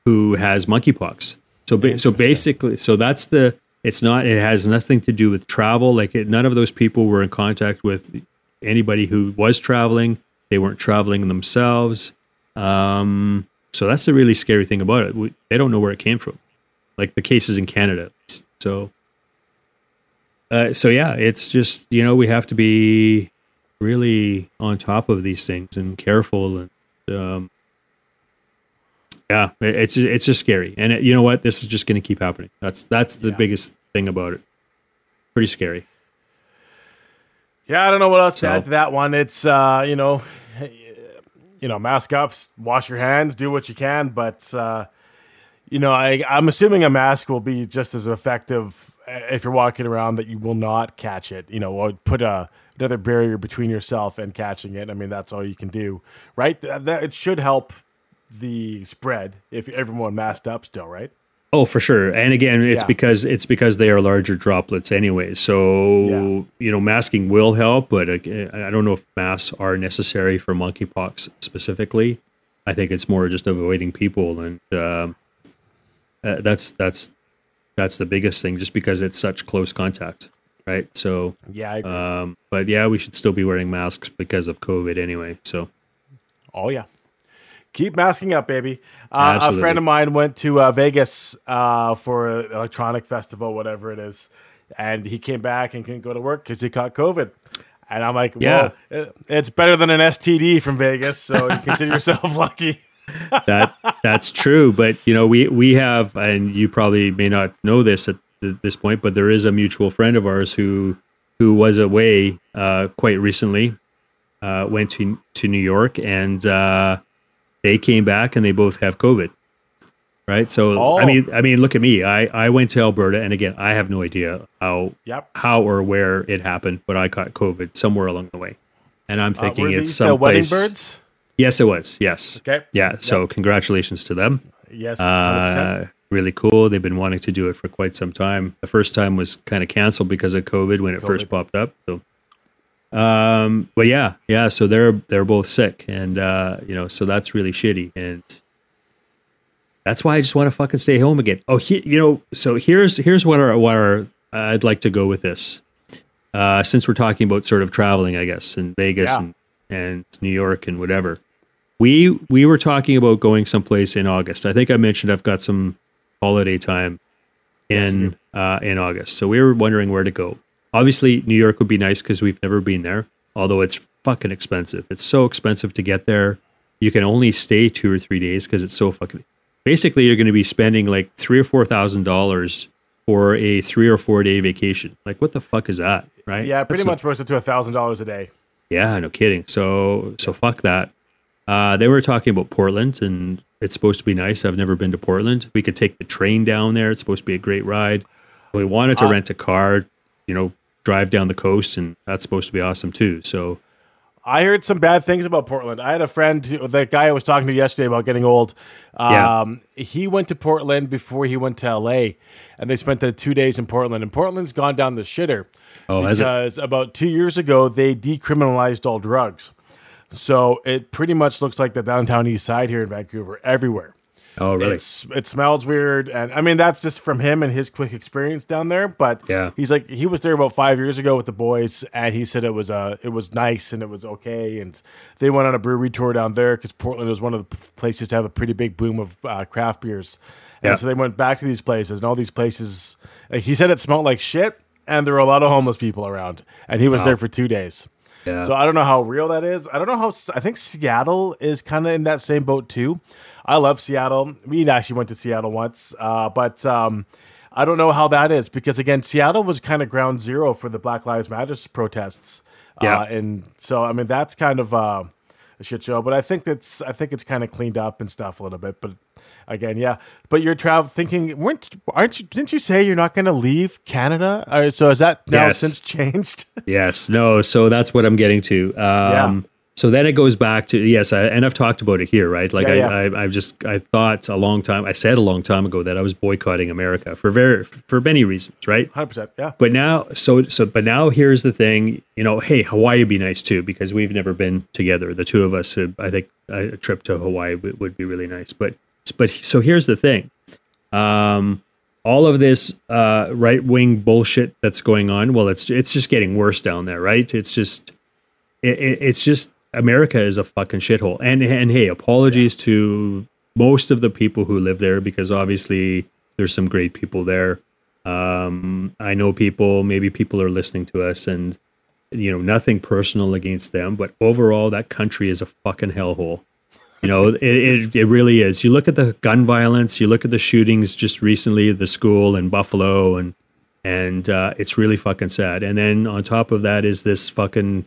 who has monkeypox. So ba- so basically, so that's the. It's not, it has nothing to do with travel. Like it, none of those people were in contact with anybody who was traveling. They weren't traveling themselves. Um, so that's the really scary thing about it. We, they don't know where it came from. Like the cases in Canada. So, uh, so yeah, it's just, you know, we have to be really on top of these things and careful. And, um, yeah, it's it's just scary, and it, you know what? This is just going to keep happening. That's that's the yeah. biggest thing about it. Pretty scary. Yeah, I don't know what else so. to add to that one. It's uh, you know, you know, mask up, wash your hands, do what you can. But uh, you know, I, I'm assuming a mask will be just as effective if you're walking around that you will not catch it. You know, or put a another barrier between yourself and catching it. I mean, that's all you can do, right? That, that, it should help the spread if everyone masked up still, right? Oh, for sure. And again, it's yeah. because it's because they are larger droplets anyway. So, yeah. you know, masking will help, but I, I don't know if masks are necessary for monkeypox specifically. I think it's more just avoiding people. And um, uh, that's that's that's the biggest thing, just because it's such close contact, right? So, yeah, I agree. Um, but yeah, we should still be wearing masks because of COVID anyway. So, oh, yeah. Keep masking up, baby. Uh, a friend of mine went to uh, Vegas uh, for an electronic festival, whatever it is, and he came back and couldn't go to work because he caught COVID. And I'm like, well, yeah. it, it's better than an S T D from Vegas, so you consider yourself lucky. that That's true, but you know, we, we have, and you probably may not know this at th- this point, but there is a mutual friend of ours who, who was away uh, quite recently, uh, went to, to New York, and... Uh, they came back and they both have COVID, right? So, oh. I mean, I mean, look at me. I, I went to Alberta, and again, I have no idea how yep. how or where it happened, but I caught COVID somewhere along the way. And I'm thinking uh, were it's these someplace. The wedding birds? Yes, it was. Yes. Okay. Yeah. So, yep. Congratulations to them. Yes. Uh, really cool. They've been wanting to do it for quite some time. The first time was kind of canceled because of COVID when it COVID. first popped up. So, um, but yeah, yeah. So they're they're both sick, and uh, you know, so that's really shitty, and that's why I just want to fucking stay home again. Oh, he, you know, so here's here's what our what our uh, I'd like to go with this. Uh, since we're talking about sort of traveling, I guess, in Vegas yeah. and, and New York and whatever. We we were talking about going someplace in August. I think I mentioned I've got some holiday time in uh, in August. So we were wondering where to go. Obviously, New York would be nice because we've never been there, although it's fucking expensive. It's so expensive to get there. You can only stay two or three days because it's so fucking... Basically, you're going to be spending like three or four thousand dollars for a three or four day vacation. Like, what the fuck is that, right? Yeah, pretty That's much roasted to one thousand dollars a day. Yeah, no kidding. So so fuck that. Uh, they were talking about Portland, and it's supposed to be nice. I've never been to Portland. We could take the train down there. It's supposed to be a great ride. We wanted to uh, rent a car, you know, drive down the coast, and that's supposed to be awesome too. So, I heard some bad things about Portland. I had a friend, who, the guy I was talking to yesterday about getting old. Um, yeah. He went to Portland before he went to L A, and they spent the two days in Portland. And Portland's gone down the shitter oh, because about two years ago they decriminalized all drugs. So it pretty much looks like the downtown east side here in Vancouver, everywhere. Oh, really? It's, it smells weird. And I mean, that's just from him and his quick experience down there. But yeah. he's like, he was there about five years ago with the boys, and he said it was uh, it was nice and it was okay. And they went on a brewery tour down there because Portland was one of the places to have a pretty big boom of uh, craft beers. And yeah. so they went back to these places, and all these places, like, he said it smelled like shit, and there were a lot of homeless people around. And he was wow. there for two days. Yeah. So I don't know how real that is. I don't know how. I think Seattle is kind of in that same boat too. I love Seattle. We actually went to Seattle once, uh, but um, I don't know how that is because again, Seattle was kind of ground zero for the Black Lives Matter protests. Yeah, uh, and so I mean that's kind of uh, a shit show. But I think that's I think it's kind of cleaned up and stuff a little bit. But again, yeah. But you're travel thinking weren't aren't you? Didn't you say you're not going to leave Canada? All right, so has that now yes. since changed? Yes. No. So that's what I'm getting to. Um, yeah. So then it goes back to yes, I, and I've talked about it here, right? Like yeah, I, yeah. I, I've just I thought a long time. I said a long time ago that I was boycotting America for very for many reasons, right? one hundred percent. Yeah. But now, so so, but now here's the thing. You know, hey, Hawaii would be nice too because we've never been together. The two of us. I think a trip to Hawaii would, would be really nice, but. But so here's the thing, um, all of this uh, right wing bullshit that's going on. Well, it's it's just getting worse down there, right? It's just it, it's just America is a fucking shithole. And and hey, apologies yeah. to most of the people who live there because obviously there's some great people there. Um, I know people, maybe people are listening to us, and you know nothing personal against them, but overall that country is a fucking hellhole. You know, it, it it really is. You look at the gun violence, you look at the shootings just recently, the school in Buffalo, and and uh, it's really fucking sad. And then on top of that is this fucking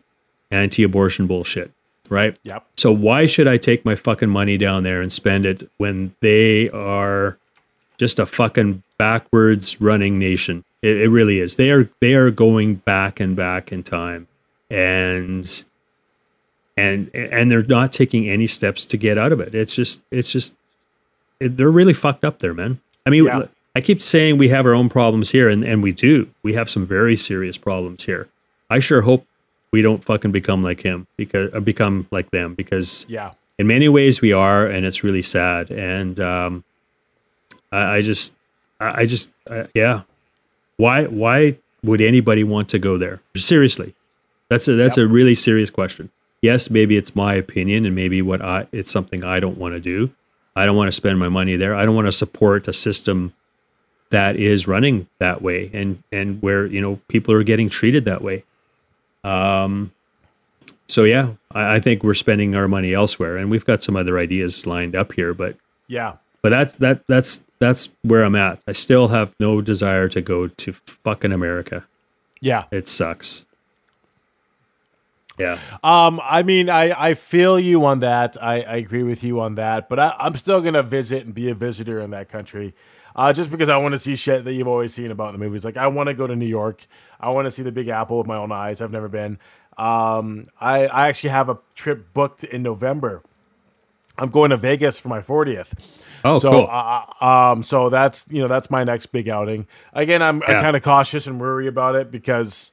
anti-abortion bullshit, right? Yep. So why should I take my fucking money down there and spend it when they are just a fucking backwards running nation? It, it really is. They are they are going back and back in time, and. And and they're not taking any steps to get out of it. It's just it's just it, they're really fucked up there, man. I mean, yeah. I keep saying we have our own problems here, and, and we do. We have some very serious problems here. I sure hope we don't fucking become like him because uh, become like them because yeah. in many ways we are, and it's really sad. And um, I, I just I, I just uh, yeah. Why why would anybody want to go there? Seriously, that's a, that's yep. a really serious question. Yes, maybe it's my opinion, and maybe what I it's something I don't want to do. I don't want to spend my money there. I don't want to support a system that is running that way, and and where you know people are getting treated that way. Um, so yeah, I, I think we're spending our money elsewhere, and we've got some other ideas lined up here. But yeah, but that's that that's that's where I'm at. I still have no desire to go to fucking America. Yeah, it sucks. Yeah. Um, I mean, I, I feel you on that. I, I agree with you on that. But I, I'm still going to visit and be a visitor in that country uh, just because I want to see shit that you've always seen about in the movies. Like, I want to go to New York. I want to see the Big Apple with my own eyes. I've never been. Um, I, I actually have a trip booked in November I'm going to Vegas for my fortieth. Oh, so, cool. Uh, um, so that's, you know, that's my next big outing. Again, I'm, yeah. I'm kind of cautious and worried about it because,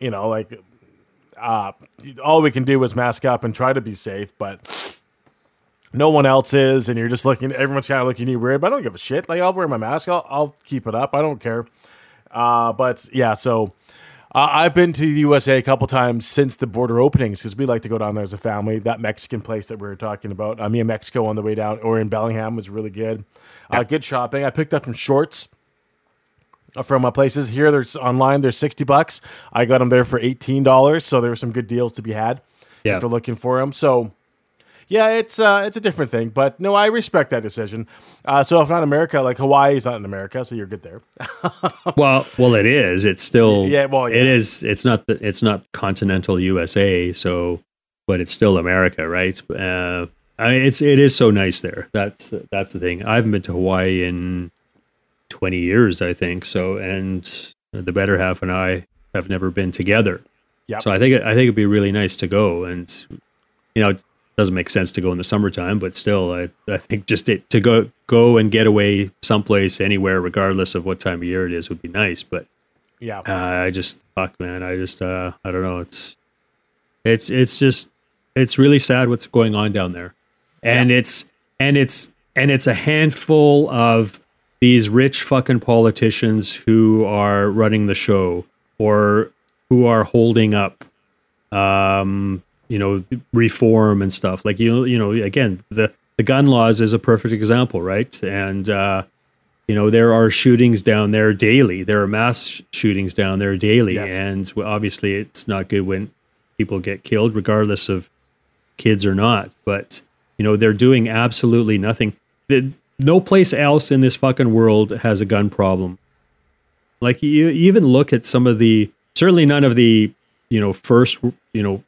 you know, like, uh, all we can do is mask up and try to be safe, but no one else is. And you're just looking, everyone's kind of looking at you weird, but I don't give a shit. Like, I'll wear my mask. I'll, I'll keep it up. I don't care. Uh, but yeah, so uh, I've been to the U S A a couple times since the border openings because we like to go down there as a family. That Mexican place that we were talking about, uh, me and Mexico on the way down, or in Bellingham, was really good. Uh, good shopping. I picked up some shorts from uh, places here. There's online. They're sixty bucks. I got them there for eighteen dollars. So there were some good deals to be had yeah. if you're looking for them. So yeah, it's uh, it's a different thing, but no, I respect that decision. Uh, so if not America, like Hawaii is not in America, so you're good there. well, well, it is. It's still yeah. Well, yeah. it is. It's not. The, it's not continental U S A. So, but it's still America, right? Uh, I mean, it's it is so nice there. That's that's the thing. I haven't been to Hawaii in twenty years, I think. So, and the better half and I have never been together. Yeah. So I think, I think it'd be really nice to go, and, you know, it doesn't make sense to go in the summertime, but still, I, I think just it, to go, go and get away someplace, anywhere, regardless of what time of year it is, would be nice. But yeah, uh, I just, fuck man, I just, uh, I don't know. It's, it's, it's just, it's really sad what's going on down there. And yeah. it's, and it's, and it's a handful of these rich fucking politicians who are running the show, or who are holding up, um, you know, reform and stuff. Like, you, you know, again, the, the gun laws is a perfect example, right? And, uh, you know, there are shootings down there daily. There are mass shootings down there daily. Yes. And obviously it's not good when people get killed, regardless of kids or not. But, you know, they're doing absolutely nothing. The, No place else in this fucking world has a gun problem. Like, you, you even look at some of the, certainly none of the, you know, first, you know,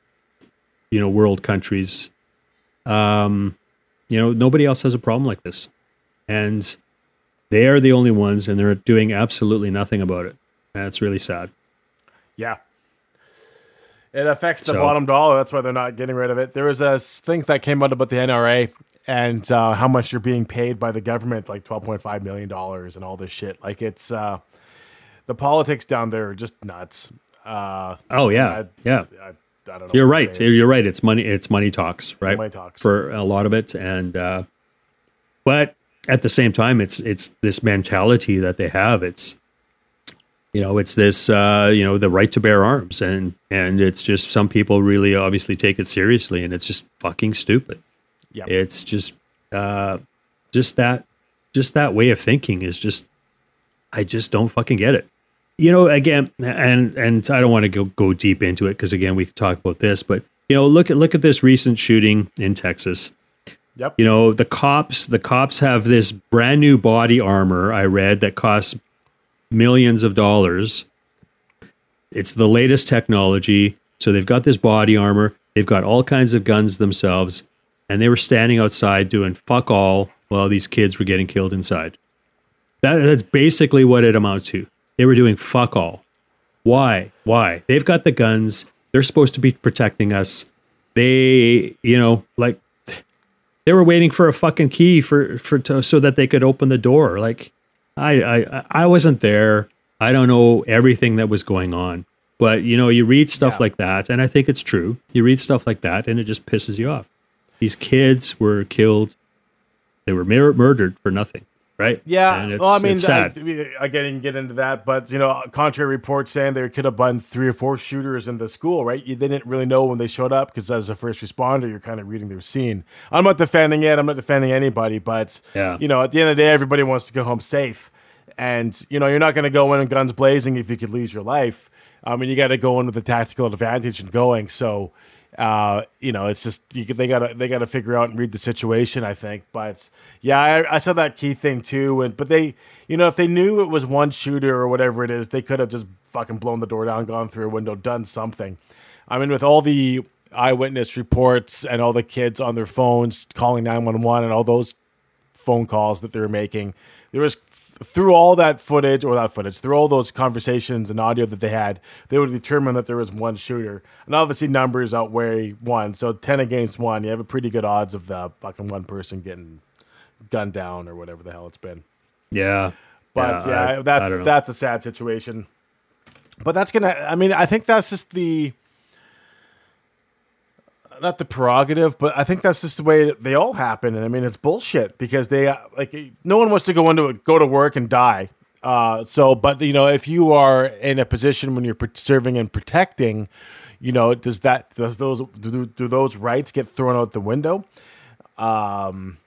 you know, world countries. Um, you know, nobody else has a problem like this, and they are the only ones, and they're doing absolutely nothing about it. That's really sad. Yeah. It affects the so, bottom dollar. That's why they're not getting rid of it. There was a thing that came out about the N R A and uh, how much you're being paid by the government, like twelve point five million dollars and all this shit. Like, it's, uh, the politics down there are just nuts. Uh, oh, yeah. I, yeah. I, I don't know. You're right. You're right. It's money. It's money talks, right? Money talks. For a lot of it. And, uh, but at the same time, it's, it's this mentality that they have. It's, you know, it's this, uh, you know, the right to bear arms, and, and it's just, some people really obviously take it seriously, and it's just fucking stupid. Yeah. It's just, uh, just that, just that way of thinking is just, I just don't fucking get it. You know, again, and, and I don't want to go, go deep into it, 'cause again, we could talk about this, but, you know, look at, look at this recent shooting in Texas. Yep. You know, the cops, the cops have this brand new body armor, I read, that costs millions of dollars. It's the latest technology. So they've got this body armor, they've got all kinds of guns themselves, and they were standing outside doing fuck all while these kids were getting killed inside. That, that's basically what it amounts to. They were doing fuck all. Why? Why? They've got the guns. They're supposed to be protecting us. They, you know, like, they were waiting for a fucking key for, for, to, so that they could open the door. Like, I, I I wasn't there. I don't know everything that was going on, but, you know, you read stuff yeah. like that, and I think it's true. You read stuff like that, and it just pisses you off. These kids were killed; they were mur- murdered for nothing, right? Yeah. And it's, well, I mean, it's sad. I, I didn't get into that, but, you know, contrary reports saying there could have been three or four shooters in the school, right? You, they didn't really know when they showed up, because as a first responder, you're kind of reading their scene. I'm not defending it. I'm not defending anybody, but yeah. you know, at the end of the day, everybody wants to go home safe, and, you know, you're not going to go in with guns blazing if you could lose your life. I mean, you got to go in with a tactical advantage and going so. Uh, you know, it's just, you, they gotta they gotta figure out and read the situation, I think. But yeah, I, I saw that key thing too. And but they, you know, if they knew it was one shooter or whatever it is, they could have just fucking blown the door down, gone through a window, done something. I mean, with all the eyewitness reports and all the kids on their phones calling nine one one and all those phone calls that they were making, there was through all that footage, or that footage, through all those conversations and audio that they had, they would determine that there was one shooter. And obviously numbers outweigh one. So ten against one, you have a pretty good odds of the fucking one person getting gunned down or whatever the hell it's been. Yeah. But yeah, yeah I, that's I that's a sad situation. But that's going to, I mean, I think that's just the, not the prerogative, but I think that's just the way they all happen. And I mean, it's bullshit because they, like, no one wants to go into it, go to work and die. Uh, so, but you know, if you are in a position when you're serving and protecting, you know, does that, does those, do, do those rights get thrown out the window? Um,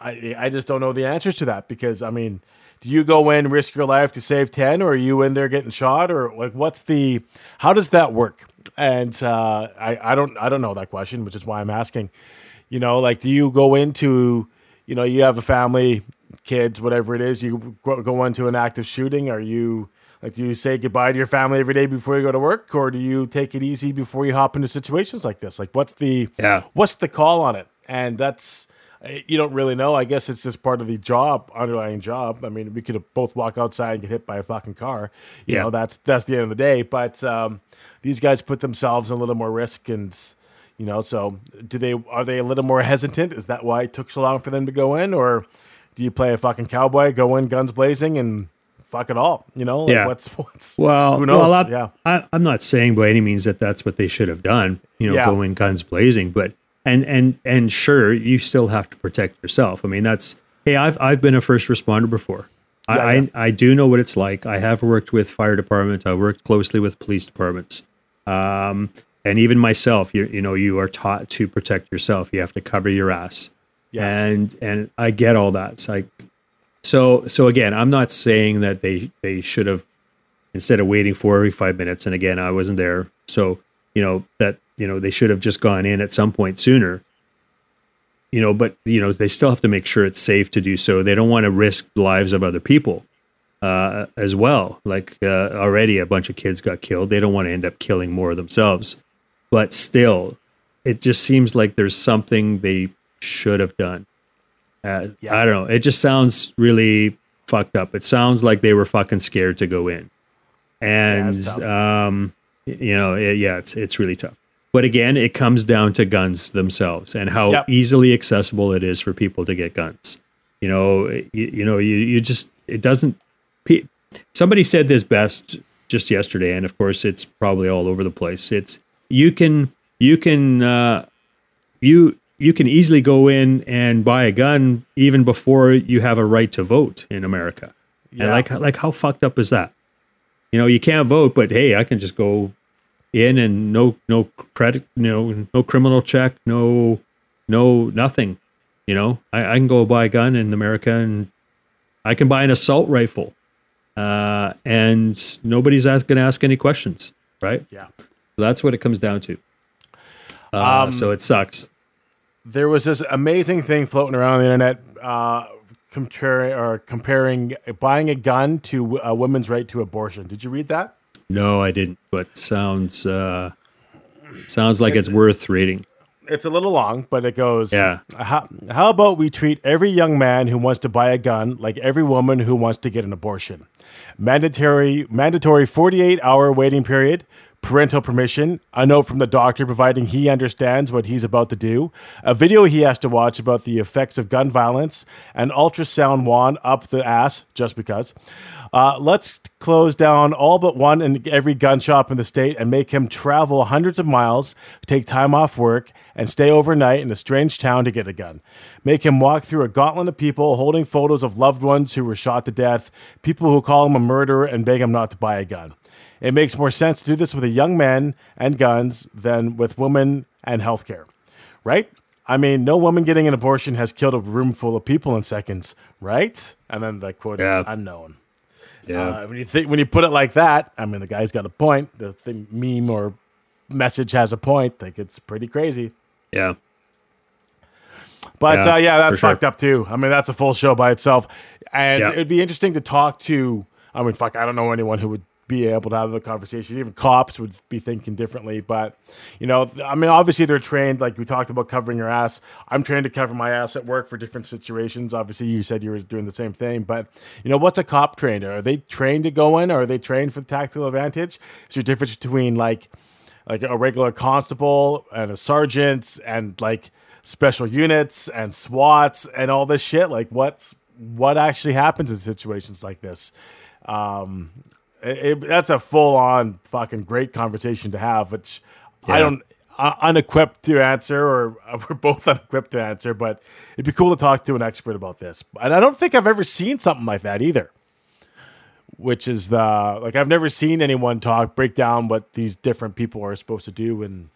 I, I just don't know the answers to that because, I mean, do you go in, risk your life to save ten, or are you in there getting shot, or like, what's the, how does that work? And uh, I, I don't, I don't know that question, which is why I'm asking, you know, like, do you go into, you know, you have a family, kids, whatever it is, you go into an active shooting. Are you like, do you say goodbye to your family every day before you go to work, or do you take it easy before you hop into situations like this? Like, what's the, yeah. what's the call on it? And that's, you don't really know. I guess it's just part of the job, underlying job. I mean, we could both walk outside and get hit by a fucking car. You yeah. know, that's that's the end of the day. But um, these guys put themselves in a little more risk, and you know, so do they? Are they a little more hesitant? Is that why it took so long for them to go in, or do you play a fucking cowboy, go in guns blazing, and fuck it all? You know, like yeah. What's what's well, who knows? Well, I'm, yeah, I, I'm not saying by any means that that's what they should have done. You know, yeah. go in guns blazing, but. And and and sure, you still have to protect yourself. I mean, that's hey, I've I've been a first responder before. Yeah, I, yeah. I I do know what it's like. I have worked with fire department. I worked closely with police departments, um, and even myself. You you know, you are taught to protect yourself. You have to cover your ass. Yeah. And and I get all that. It's like, so so again, I'm not saying that they they should have, instead of waiting for every five minutes. And again, I wasn't there, so you know that. You know, they should have just gone in at some point sooner, you know, but, you know, they still have to make sure it's safe to do so. They don't want to risk the lives of other people uh, as well. Like uh, already a bunch of kids got killed. They don't want to end up killing more themselves. But still, it just seems like there's something they should have done. Uh, yeah. I don't know. It just sounds really fucked up. It sounds like they were fucking scared to go in. And, yeah, um, you know, it, yeah, it's it's really tough. But again, it comes down to guns themselves and how yep. easily accessible it is for people to get guns. You know, you, you know, you, you just, it doesn't, somebody said this best just yesterday. And of course it's probably all over the place. It's, you can, you can, uh, you, you can easily go in and buy a gun even before you have a right to vote in America. Yeah. And like, like how fucked up is that? You know, you can't vote, but hey, I can just go in and no, no credit, no, no criminal check, no, no, nothing. You know, I, I can go buy a gun in America and I can buy an assault rifle. Uh, and nobody's going to ask any questions. Right. Yeah. So that's what it comes down to. Uh, um, so it sucks. There was this amazing thing floating around the internet, uh, comparing or comparing buying a gun to a woman's right to abortion. Did you read that? No, I didn't, but sounds uh, sounds like it's, it's worth reading. It's a little long, but it goes, yeah. How, how about we treat every young man who wants to buy a gun like every woman who wants to get an abortion? Mandatory mandatory forty-eight hour waiting period, parental permission, a note from the doctor providing he understands what he's about to do, a video he has to watch about the effects of gun violence, an ultrasound wand up the ass, just because. Uh, let's close down all but one in every gun shop in the state and make him travel hundreds of miles, take time off work, and stay overnight in a strange town to get a gun. Make him walk through a gauntlet of people holding photos of loved ones who were shot to death, people who call him a murderer and beg him not to buy a gun. It makes more sense to do this with a young man and guns than with women and healthcare, right? I mean, no woman getting an abortion has killed a room full of people in seconds, right? And then the quote yeah. is unknown. Yeah. Uh, when you think when you put it like that, I mean, the guy's got a point. The thing, meme or message has a point. Like, it's pretty crazy. Yeah. But yeah, uh, yeah that's fucked sure. up too. I mean, that's a full show by itself, and yeah. it'd be interesting to talk to. I mean, fuck, I don't know anyone who would be able to have a conversation. Even cops would be thinking differently. But, you know, I mean, obviously they're trained, like we talked about covering your ass. I'm trained to cover my ass at work for different situations. Obviously you said you were doing the same thing, but you know, what's a cop trained? Are they trained to go in, or are they trained for the tactical advantage? Is there a difference between like, like a regular constable and a sergeant and like special units and SWATs and all this shit? Like what's, what actually happens in situations like this? Um, It, it, that's a full-on fucking great conversation to have, which yeah. I don't uh, unequipped to answer, or uh, we're both unequipped to answer. But it'd be cool to talk to an expert about this. And I don't think I've ever seen something like that either. Which is the like I've never seen anyone talk break down what these different people are supposed to do in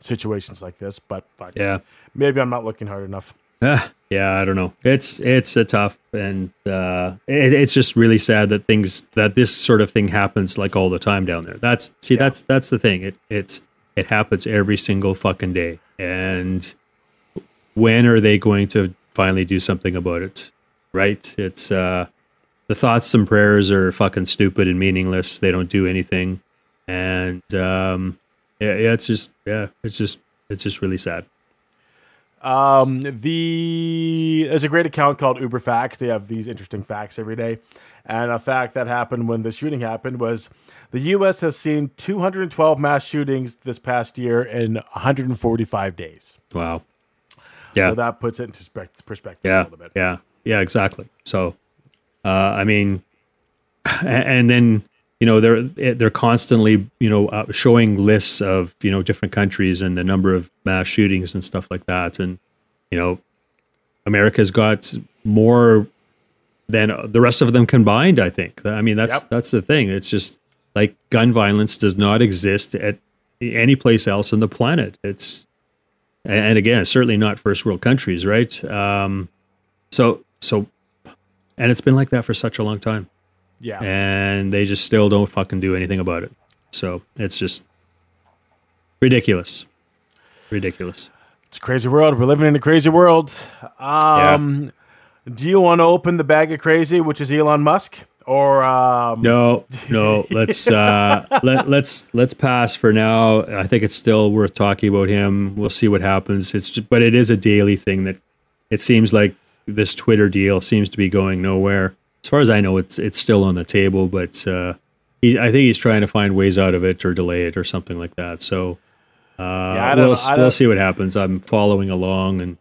situations like this. But fuck, yeah, maybe I'm not looking hard enough. Yeah, yeah, I don't know. It's it's a tough, and uh, it, it's just really sad that things that this sort of thing happens like all the time down there. That's see, yeah. that's that's the thing. It it's it happens every single fucking day. And when are they going to finally do something about it? Right? It's uh, the thoughts and prayers are fucking stupid and meaningless. They don't do anything, and um, yeah, yeah, it's just yeah, it's just it's just really sad. Um, the, there's a great account called Uber Facts. They have these interesting facts every day. And a fact that happened when the shooting happened was the U S has seen two hundred twelve mass shootings this past year in one hundred forty-five days. Wow. Yeah. So that puts it into perspective yeah, a little bit. Yeah. Yeah, exactly. So, uh, I mean, and then, you know, they're, they're constantly, you know, uh, showing lists of, you know, different countries and the number of mass shootings and stuff like that. And, you know, America's got more than the rest of them combined, I think. I mean, that's, yep. that's the thing. It's just like gun violence does not exist at any place else on the planet. It's, and again, certainly not first world countries. Right. Um, so, so, and it's been like that for such a long time. Yeah. And they just still don't fucking do anything about it. So it's just ridiculous. Ridiculous. It's a crazy world. We're living in a crazy world. Um, yeah. Do you want to open the bag of crazy, which is Elon Musk? Or um... No, no. Let's uh, let, let's let's pass for now. I think it's still worth talking about him. We'll see what happens. It's just, but it is a daily thing that it seems like this Twitter deal seems to be going nowhere. As far as I know, it's it's still on the table, but uh, he, I think he's trying to find ways out of it or delay it or something like that. So uh, yeah, we'll, we'll see what happens. I'm following along, and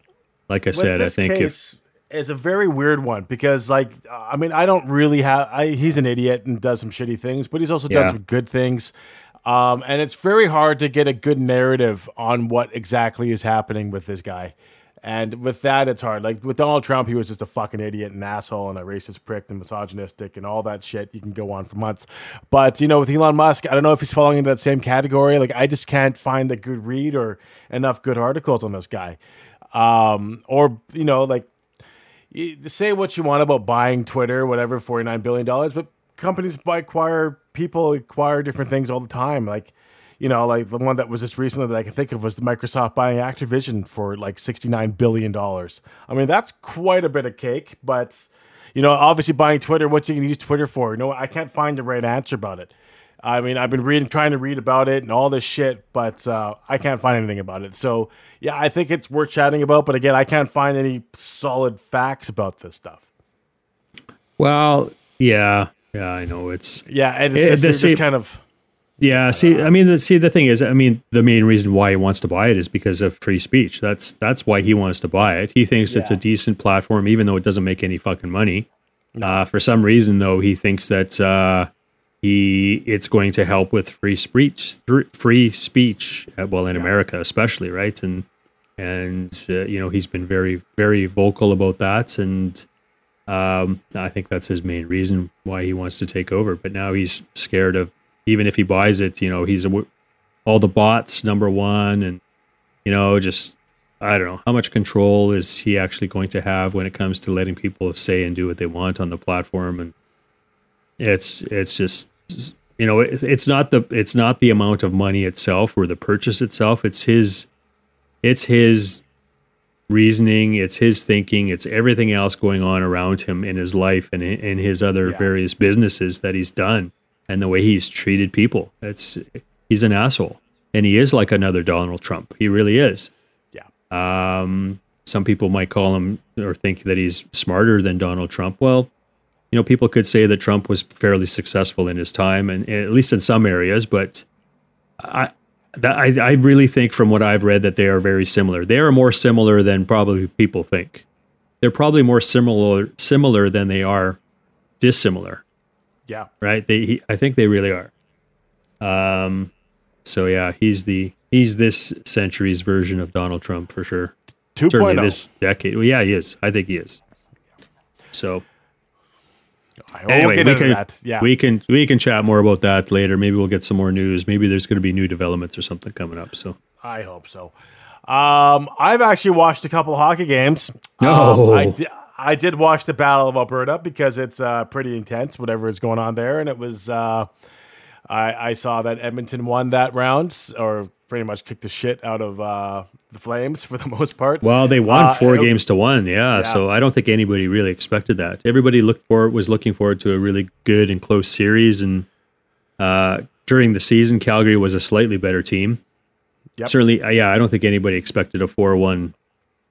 like I said, I think if it's a very weird one because, like, I mean, I don't really have. I, he's an idiot and does some shitty things, but he's also done yeah. some good things. Um, and it's very hard to get a good narrative on what exactly is happening with this guy. And with that, it's hard. Like with Donald Trump, he was just a fucking idiot and asshole and a racist prick and misogynistic and all that shit. You can go on for months. But, you know, with Elon Musk, I don't know if he's falling into that same category. Like, I just can't find a good read or enough good articles on this guy. Um, or, you know, like, say what you want about buying Twitter, whatever, forty-nine billion dollars. But companies buy acquire people, acquire different things all the time. Like, you know, like the one that was just recently that I can think of was Microsoft buying Activision for like sixty-nine billion dollars. I mean, that's quite a bit of cake, but, you know, obviously buying Twitter, what's you going to use Twitter for? You know, I can't find the right answer about it. I mean, I've been reading, trying to read about it and all this shit, but uh, I can't find anything about it. So, yeah, I think it's worth chatting about, but again, I can't find any solid facts about this stuff. Well, yeah. Yeah, I know. It's. Yeah, it's, it's, it's just kind of. Yeah, see, I mean, see, the thing is, I mean, the main reason why he wants to buy it is because of free speech. That's that's why he wants to buy it. He thinks yeah. it's a decent platform, even though it doesn't make any fucking money. Uh, for some reason, though, he thinks that uh, he it's going to help with free speech, free speech. Well, in yeah. America, especially, right? And and uh, you know, he's been very, very vocal about that, and um, I think that's his main reason why he wants to take over. But now he's scared of. Even if he buys it, you know, he's a, all the bots, number one. And, you know, just, I don't know, how much control is he actually going to have when it comes to letting people say and do what they want on the platform? And it's, it's just, you know, it, it's not the, it's not the amount of money itself or the purchase itself. It's his, it's his reasoning. It's his thinking. It's everything else going on around him in his life and in, in his other yeah. various businesses that he's done. and the way he's treated people. It's, he's an asshole. And he is like another Donald Trump. He really is. Yeah. Um, some people might call him or think that he's smarter than Donald Trump. Well, you know, people could say that Trump was fairly successful in his time, and at least in some areas. But I, that, I, I really think from what I've read that they are very similar. They are more similar than probably people think. They're probably more similar similar than they are dissimilar. Yeah. Right. They. He, I think they really are. Um. So yeah, he's the he's this century's version of Donald Trump for sure. two point oh. Certainly this decade. Well, yeah, he is. I think he is. So I anyway, we can that. Yeah. we can we can chat more about that later. Maybe we'll get some more news. Maybe there's going to be new developments or something coming up. So I hope so. Um, I've actually watched a couple hockey games. No, um, I, di- I did watch the Battle of Alberta because it's uh, pretty intense. Whatever is going on there, and it was. Uh, I, I saw that Edmonton won that round, or pretty much kicked the shit out of uh, the Flames for the most part. Well, they won uh, four it, games to one, yeah, yeah. So I don't think anybody really expected that. Everybody looked for was looking forward to a really good and close series, and uh, during the season, Calgary was a slightly better team. Yep. Certainly, uh, yeah, I don't think anybody expected a four one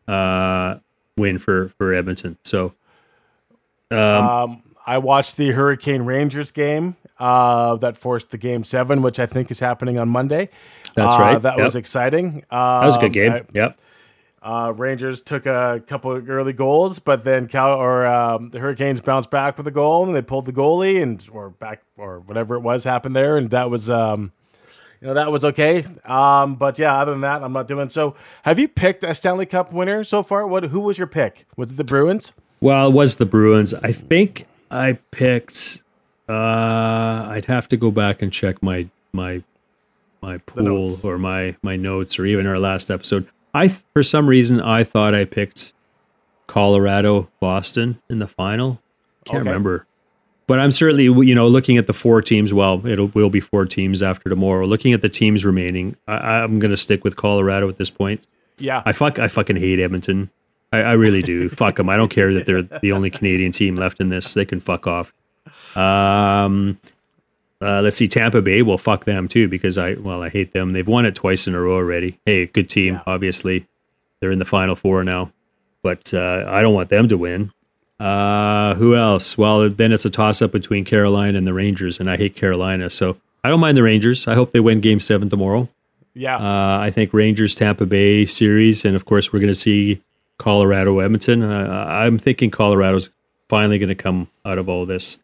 uh, win for for Edmonton. So, um, um, I watched the Hurricane Rangers game. Uh, that forced the game seven, which I think is happening on Monday. That's right. Uh, that yep. was exciting. Um, that was a good game. I, yep. Uh, Rangers took a couple of early goals, but then Cal or um, the Hurricanes bounced back with a goal, and they pulled the goalie and or back or whatever it was happened there, and that was um, you know that was okay. Um, but yeah, other than that, I'm not doing. So, have you picked a Stanley Cup winner so far? What who was your pick? Was it the Bruins? Well, it was the Bruins. I think I picked. Uh, I'd have to go back and check my my my pool or my my notes or even our last episode. I for some reason I thought I picked Colorado Boston in the final. Can't okay. remember, but I'm certainly you know looking at the four teams. Well, it'll will be four teams after tomorrow. Looking at the teams remaining, I, I'm gonna stick with Colorado at this point. Yeah, I fuck I fucking hate Edmonton. I, I really do. Fuck them. I don't care that they're the only Canadian team left in this. They can fuck off. Um, uh, let's see, Tampa Bay. Well, fuck them too, because I, well, I hate them. They've won it twice in a row already. Hey, good team. Yeah. Obviously they're in the final four now, but, uh, I don't want them to win. Uh, who else? Well, then it's a toss up between Carolina and the Rangers, and I hate Carolina. So I don't mind the Rangers. I hope they win game seven tomorrow. Yeah. Uh, I think Rangers, Tampa Bay series. And of course we're going to see Colorado, Edmonton. Uh, I'm thinking Colorado's finally going to come out of all this.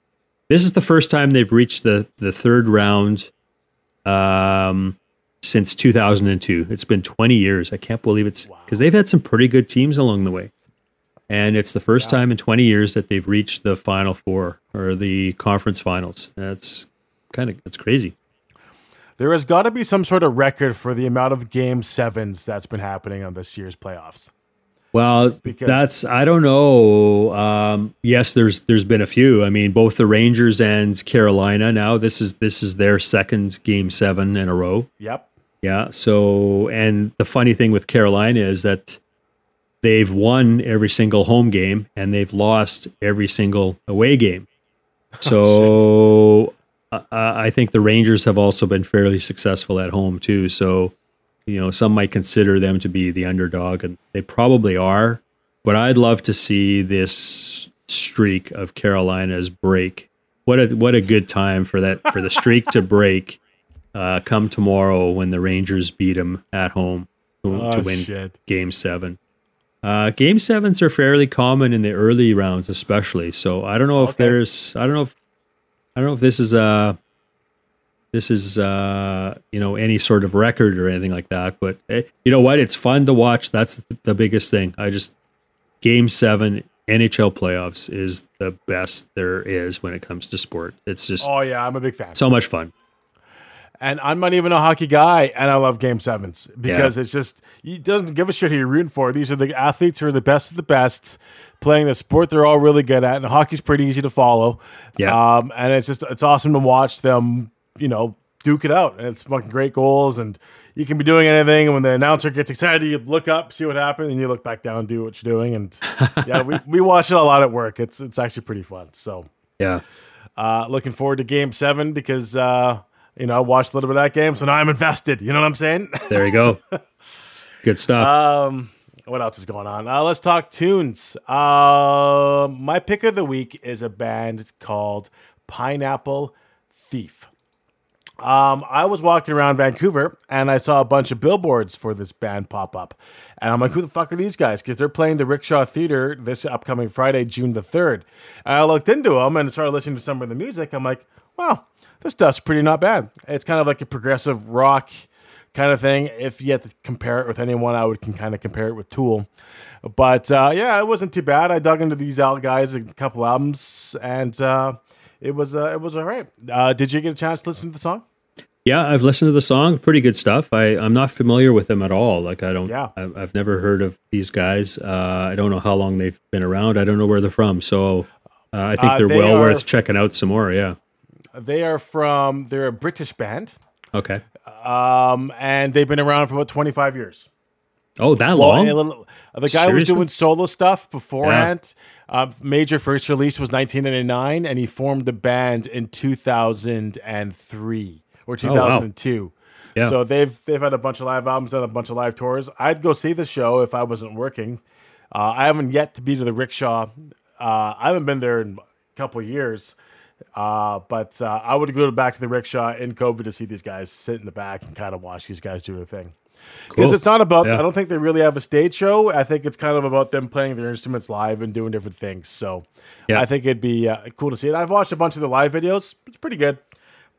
This is the first time they've reached the, the third round um, since two thousand two. It's been twenty years. I can't believe it's because wow. they've had some pretty good teams along the way. And it's the first yeah. time in twenty years that they've reached the Final Four or the conference finals. That's kind of that's crazy. There has got to be some sort of record for the amount of game sevens that's been happening on this year's playoffs. Well, because that's, I don't know. Um, yes, there's, there's been a few, I mean, both the Rangers and Carolina now, this is, this is their second game seven in a row. Yep. Yeah. So, and the funny thing with Carolina is that they've won every single home game and they've lost every single away game. So oh, I, I think the Rangers have also been fairly successful at home too. So, you know, some might consider them to be the underdog, and they probably are. But I'd love to see this streak of Carolina's break. What a what a good time for that for the streak to break. Uh, come tomorrow when the Rangers beat them at home to, oh, to win shit. Game Seven. Uh, game sevens are fairly common in the early rounds, especially. So I don't know if okay. there's I don't know if I don't know if this is a. This is, uh, you know, any sort of record or anything like that. But eh, you know what? It's fun to watch. That's the biggest thing. I just, game seven N H L playoffs is the best there is when it comes to sport. It's just. Oh, yeah. I'm a big fan. So much fun. And I'm not even a hockey guy, and I love game sevens because yeah. it's just, he doesn't give a shit who you're rooting for. These are the athletes who are the best of the best playing the sport they're all really good at. And hockey's pretty easy to follow. Yeah. Um, and it's just, it's awesome to watch them. You know, duke it out. And it's fucking great goals, and you can be doing anything. And when the announcer gets excited, you look up, see what happened, and you look back down, do what you're doing. And yeah, we, we watch it a lot at work. It's it's actually pretty fun. So yeah, Uh, looking forward to Game seven because, uh, you know, I watched a little bit of that game, so now I'm invested. You know what I'm saying? There you go. Good stuff. Um, what else is going on? Uh, let's talk tunes. Uh, my pick of the week is a band called Pineapple Thief. Um, I was walking around Vancouver and I saw a bunch of billboards for this band pop up. And I'm like, who the fuck are these guys? Because they're playing the Rickshaw Theater this upcoming Friday, June the third. And I looked into them and started listening to some of the music. I'm like, wow, this stuff's pretty not bad. It's kind of like a progressive rock kind of thing. If you had to compare it with anyone, I would can kind of compare it with Tool. But uh, yeah, it wasn't too bad. I dug into these out guys a couple albums and uh, it was uh, it was all right. Uh, did you get a chance to listen to the song? Yeah, I've listened to the song. Pretty good stuff. I, I'm not familiar with them at all. Like I don't, yeah. I've, I've never heard of these guys. Uh, I don't know how long they've been around. I don't know where they're from. So uh, I think they're uh, they well are, worth checking out some more. Yeah, they are from. They're a British band. Okay. Um, and they've been around for about twenty-five years. Oh, that long? Well, the guy Seriously? was doing solo stuff beforehand. Yeah. Uh, major first release was nineteen ninety-nine, and he formed the band in two thousand three. Or two thousand two. Oh, wow. Yeah. So they've they've had a bunch of live albums, done a bunch of live tours. I'd go see the show if I wasn't working. Uh, I haven't yet to be to the Rickshaw. Uh, I haven't been there in a couple of years. Uh, but uh, I would go back to the Rickshaw in COVID to see these guys sit in the back and kind of watch these guys do their thing. Because cool. It's not about, yeah. I don't think they really have a stage show. I think it's kind of about them playing their instruments live and doing different things. So yeah. I think it'd be uh, cool to see it. I've watched a bunch of the live videos. It's pretty good.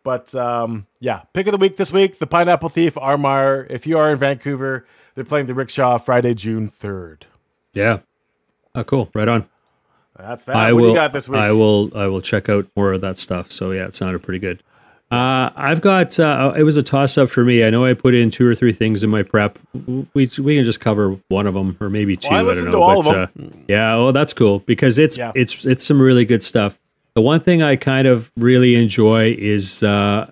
But, um, yeah, pick of the week this week, the Pineapple Thief, Armar. If you are in Vancouver, they're playing the Rickshaw Friday, June third. Yeah. Oh, cool. Right on. That's that. I what will, do you got this week? I will, I will check out more of that stuff. So, yeah, it sounded pretty good. Uh, I've got, uh, it was a toss-up for me. I know I put in two or three things in my prep. We we can just cover one of them or maybe two. Well, I, I don't know. To all but, of them. Uh, yeah. Oh, that's cool because it's, yeah. it's, it's some really good stuff. The one thing I kind of really enjoy is uh,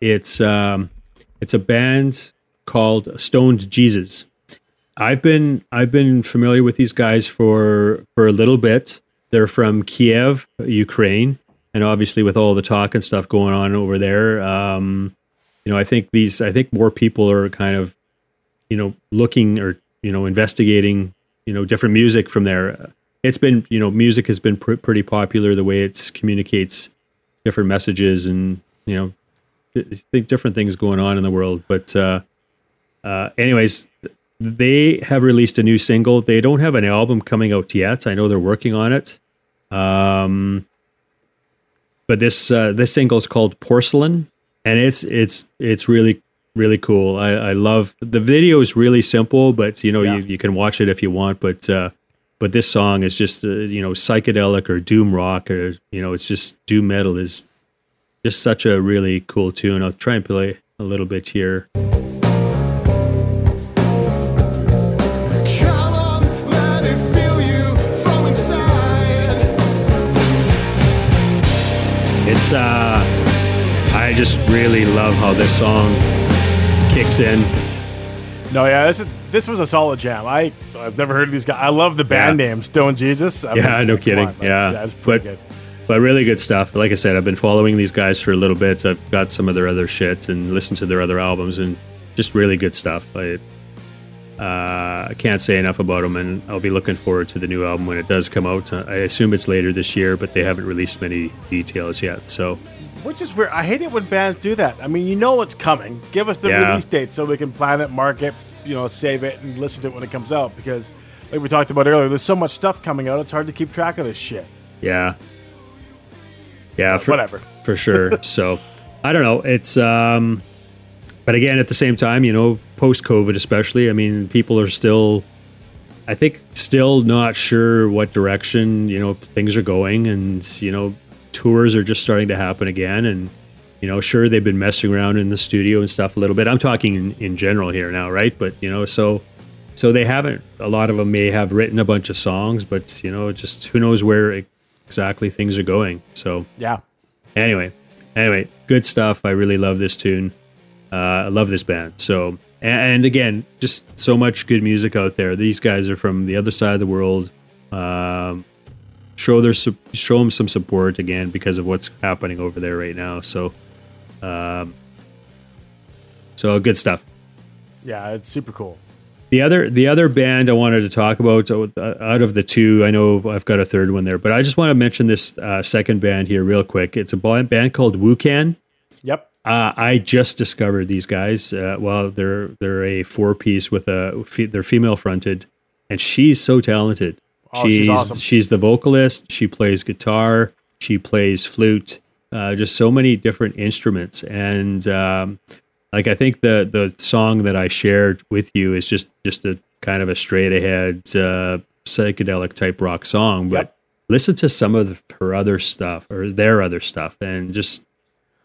it's um, it's a band called Stoned Jesus. I've been I've been familiar with these guys for for a little bit. They're from Kiev, Ukraine, and obviously with all the talk and stuff going on over there, um, you know, I think these I think more people are kind of you know looking or you know investigating you know different music from there. It's been, you know, music has been pr- pretty popular, the way it communicates different messages and, you know, th- th- different things going on in the world. But uh, uh, anyways, they have released a new single. They don't have an album coming out yet. I know they're working on it. Um, but this uh, this single is called Porcelain, and it's it's it's really, really cool. I, I love the video is really simple, but, you know, yeah. you, you can watch it if you want. But uh But this song is just, uh, you know, psychedelic or doom rock or, you know, it's just doom metal is just such a really cool tune. I'll try and play a little bit here. It's, uh, I just really love how this song kicks in. No, yeah, this is... This was a solid jam. I, I've never heard of these guys. I love the band yeah. name, Stone Jesus. I yeah, mean, no kidding. On, yeah. That's pretty but, good. But really good stuff. Like I said, I've been following these guys for a little bit. So I've got some of their other shit and listened to their other albums and just really good stuff. I uh, can't say enough about them, and I'll be looking forward to the new album when it does come out. I assume it's later this year, but they haven't released many details yet. So. Which is weird. I hate it when bands do that. I mean, you know what's coming. Give us the yeah. release date so we can plan it, mark it. You know, save it and listen to it when it comes out because, like we talked about earlier, there's so much stuff coming out. It's hard to keep track of this shit. Yeah, yeah, for, whatever, for sure. So, I don't know. It's, um, but again, at the same time, you know, post COVID, especially. I mean, people are still, I think, still not sure what direction you know things are going, and you know, tours are just starting to happen again, and. You know, sure, they've been messing around in the studio and stuff a little bit. I'm talking in, in general here now, right? But, you know, so so they haven't, a lot of them may have written a bunch of songs, but, you know, just who knows where exactly things are going. So, yeah. Anyway, anyway, good stuff. I really love this tune. Uh, I love this band. So, and, and again, just so much good music out there. These guys are from the other side of the world. Um, show their show them some support again because of what's happening over there right now. So, um, so good stuff. Yeah, it's super cool. The other the other band I wanted to talk about uh, out of the two, I know I've got a third one there, but I just want to mention this uh, second band here real quick. It's a band called Wucan. Yep. Uh, I just discovered these guys. Uh, well, they're they're a four piece with a they're female fronted, and she's so talented. Oh, she's she's, awesome. She's the vocalist. She plays guitar. She plays flute. Uh, just so many different instruments, and um, like I think the the song that I shared with you is just just a kind of a straight ahead uh, psychedelic type rock song. But yep. Listen to some of the, her other stuff or their other stuff, and just.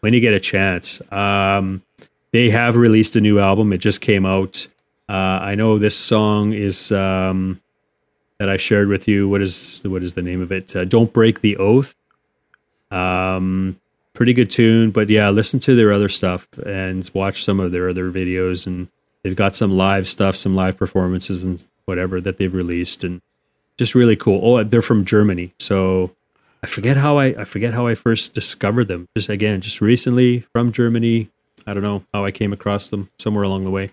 When you get a chance, um, they have released a new album. It just came out. Uh, I know this song is um, that I shared with you. What is what is the name of it? Uh, Don't Break the Oath. Um, pretty good tune, but yeah, listen to their other stuff and watch some of their other videos. And they've got some live stuff, some live performances, and whatever that they've released, and just really cool. Oh, they're from Germany, so. I forget how I, I forget how I first discovered them. Just again, just recently from Germany. I don't know how I came across them somewhere along the way.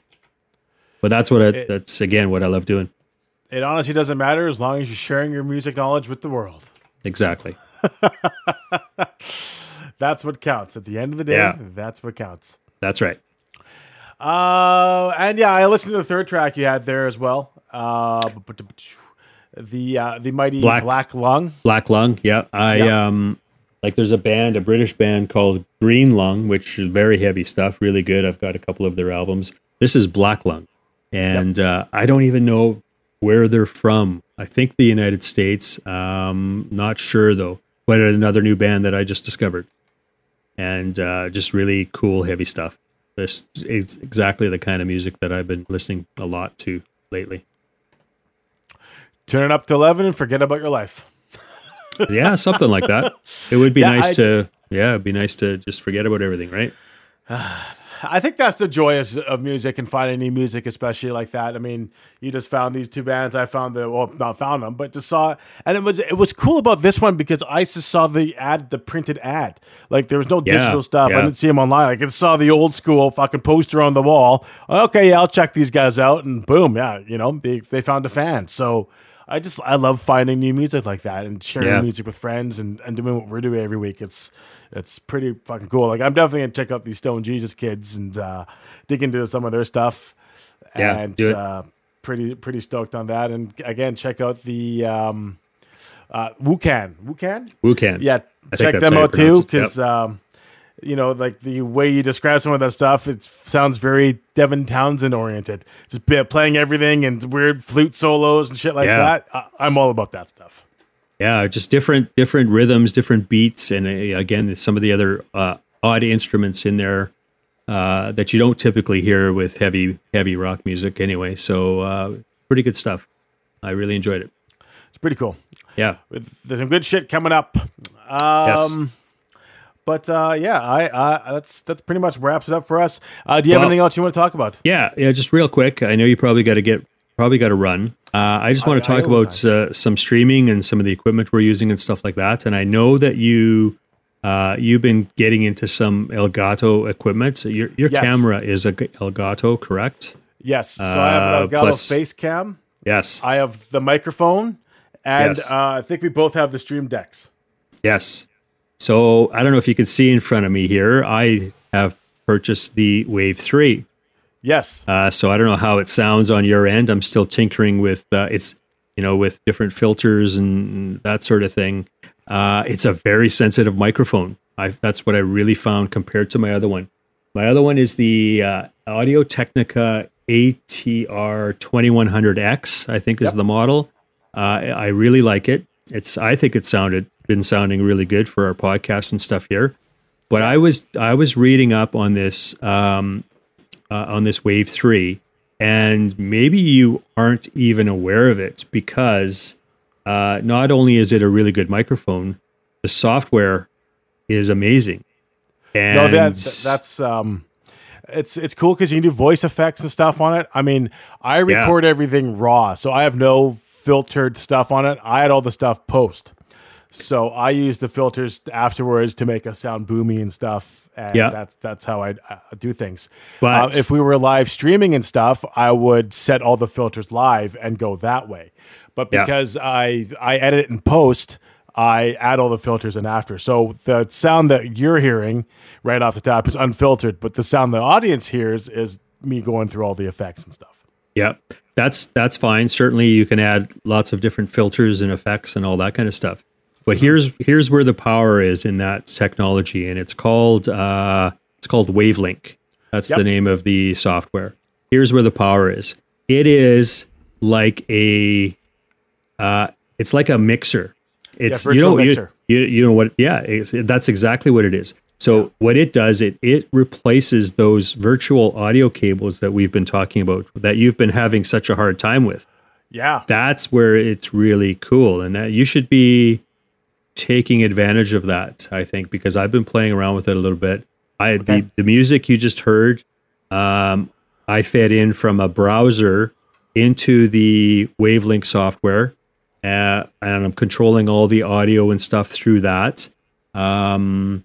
But that's what I, it, that's again what I love doing. It honestly doesn't matter as long as you're sharing your music knowledge with the world. Exactly. That's what counts. At the end of the day, yeah. That's what counts. That's right. Uh, and yeah, I listened to the third track you had there as well. Uh, but, but, The uh, the mighty Black, Black Lung. Black Lung, yeah. I yeah. um like there's a band, a British band called Green Lung, which is very heavy stuff, really good. I've got a couple of their albums. This is Black Lung. And yep. uh, I don't even know where they're from. I think the United States. Um not sure though. But another new band that I just discovered. And uh, just really cool heavy stuff. This is exactly the kind of music that I've been listening a lot to lately. Turn it up to eleven and forget about your life. Yeah, something like that. It would be yeah, nice I, to, yeah, it'd be nice to just forget about everything, right? I think that's the joy of music and finding new music, especially like that. I mean, you just found these two bands. I found the, well, not found them, but just saw, and it was it was cool about this one because I just saw the ad, the printed ad. Like there was no yeah, digital stuff. Yeah. I didn't see them online. Like I just saw the old school fucking poster on the wall. Okay, yeah, I'll check these guys out, and boom, yeah, you know, they they found a fan. So. I just I love finding new music like that and sharing yeah. music with friends and, and doing what we're doing every week. It's it's pretty fucking cool. Like I'm definitely gonna check out these Stoned Jesus kids and uh, dig into some of their stuff. Yeah, and do it. Uh, pretty pretty stoked on that. And again, check out the um, uh, Wucan Wucan Wucan. Yeah, I check them out too because yep. um, you know like the way you describe some of that stuff, it sounds very Devin Townsend oriented, just playing everything and weird flute solos and shit like yeah. that. I, I'm all about that stuff. Yeah, just different different rhythms, different beats, and uh, again, some of the other uh, odd instruments in there uh, that you don't typically hear with heavy heavy rock music anyway. So uh, pretty good stuff. I really enjoyed it. It's pretty cool. Yeah, there's some good shit coming up. Um, yes. But uh, yeah, I, I that's that's pretty much wraps it up for us. Uh, do you well, have anything else you want to talk about? Yeah, yeah, just real quick. I know you probably got to get probably got to run. Uh, I just want to talk I about uh, some streaming and some of the equipment we're using and stuff like that. And I know that you uh, you've been getting into some Elgato equipment. So your your yes. camera is a Elgato, correct? Yes. So uh, I have an Elgato plus, face cam. Yes. I have the microphone, and yes. uh, I think we both have the stream decks. Yes. So I don't know if you can see in front of me here. I have purchased the Wave three. Yes. Uh, so I don't know how it sounds on your end. I'm still tinkering with uh, it's, you know, with different filters and that sort of thing. Uh, it's a very sensitive microphone. I, that's what I really found compared to my other one. My other one is the uh, Audio Technica A T R twenty-one hundred X. I think yep. is the model. Uh, I really like it. It's. I think it sounded. Been sounding really good for our podcast and stuff here, but I was I was reading up on this um, uh, on this Wave three, and maybe you aren't even aware of it because uh, not only is it a really good microphone, the software is amazing. And no, that's that's um, it's it's cool because you can do voice effects and stuff on it. I mean, I record yeah. everything raw, so I have no filtered stuff on it. I had all the stuff post. So I use the filters afterwards to make us sound boomy and stuff. And yeah. that's that's how I uh, do things. But uh, if we were live streaming and stuff, I would set all the filters live and go that way. But because yeah. I I edit and post, I add all the filters in after. So the sound that you're hearing right off the top is unfiltered, but the sound the audience hears is me going through all the effects and stuff. Yeah, that's that's fine. Certainly you can add lots of different filters and effects and all that kind of stuff. But here's here's where the power is in that technology, and it's called uh, it's called Wavelink. That's yep. the name of the software. Here's where the power is. It is like a uh, it's like a mixer. It's yeah, you know you, you you know what yeah it's, that's exactly what it is. So yeah. what it does it it replaces those virtual audio cables that we've been talking about that you've been having such a hard time with. Yeah, that's where it's really cool, and that you should be taking advantage of that, I think, because I've been playing around with it a little bit. I okay. the, the music you just heard, um, I fed in from a browser into the Wavelink software, uh, and I'm controlling all the audio and stuff through that. Um,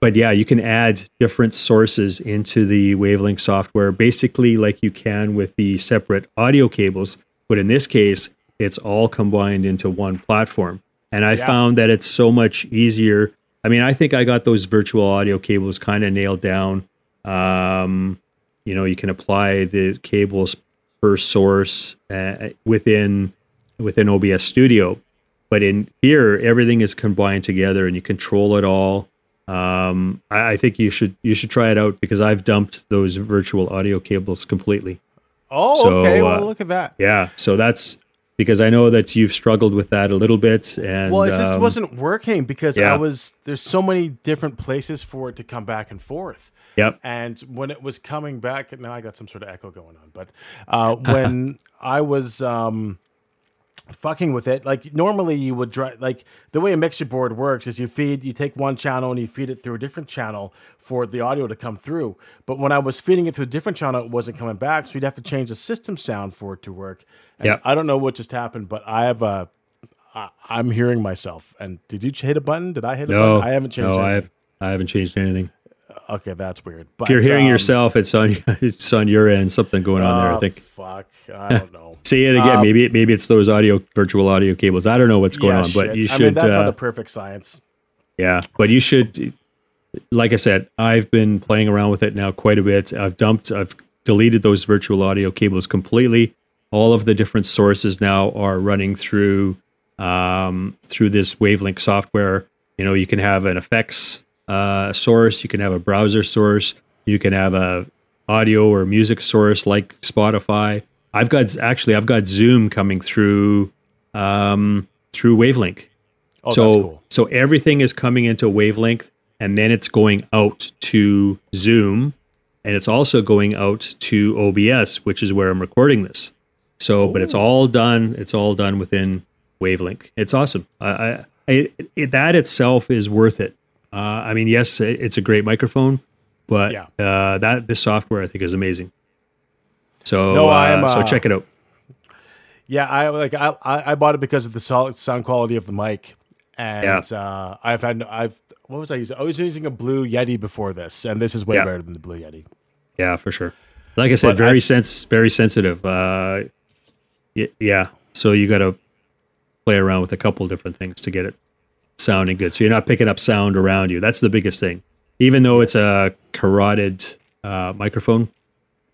but yeah, you can add different sources into the Wavelink software, basically like you can with the separate audio cables. But in this case, it's all combined into one platform. And I yeah. found that it's so much easier. I mean, I think I got those virtual audio cables kind of nailed down. Um, you know, you can apply the cables per source uh, within within O B S Studio. But in here, everything is combined together and you control it all. Um, I, I think you should you should try it out, because I've dumped those virtual audio cables completely. Oh, so, okay. Well, uh, look at that. Yeah. So that's... Because I know that you've struggled with that a little bit, and well, it just um, wasn't working because yeah. I was there's so many different places for it to come back and forth. Yep. And when it was coming back, now I got some sort of echo going on. But uh, when I was um, fucking with it, like normally you would dry, like the way a mixer board works is you feed, you take one channel and you feed it through a different channel for the audio to come through. But when I was feeding it through a different channel, it wasn't coming back, so you'd have to change the system sound for it to work. Yeah, I don't know what just happened, but I have a. I, I'm hearing myself. And did you hit a button? Did I hit a no, button? I haven't changed. No, I've I haven't changed anything. Okay, that's weird. But if you're hearing um, yourself, it's on it's on your end. Something going on uh, there, I think. Fuck, I don't know. Say it again. Um, maybe maybe it's those audio virtual audio cables. I don't know what's going yeah, on, shit. But you should. I mean, that's uh, not the perfect science. Yeah, but you should. Like I said, I've been playing around with it now quite a bit. I've dumped. I've deleted those virtual audio cables completely. All of the different sources now are running through um, through this Wavelink software. You know, you can have an effects uh, source, you can have a browser source, you can have a audio or music source like Spotify. I've got actually I've got Zoom coming through um, through Wavelink. Oh, so that's cool. So everything is coming into Wavelink, and then it's going out to Zoom, and it's also going out to O B S, which is where I'm recording this. So, but it's all done. It's all done within Wavelink. It's awesome. Uh, I, it, it, that itself is worth it. Uh, I mean, yes, it, it's a great microphone, but yeah. uh, that this software I think is amazing. So, no, uh, so check it out. Yeah, I like. I I bought it because of the solid sound quality of the mic, and yeah. uh, I've had I've what was I using? I was using a Blue Yeti before this, and this is way yeah. better than the Blue Yeti. Yeah, for sure. Like I said, but very I, sense, very sensitive. Uh, Yeah, so you got to play around with a couple different things to get it sounding good. So you're not picking up sound around you. That's the biggest thing. Even though it's a carotid uh, microphone,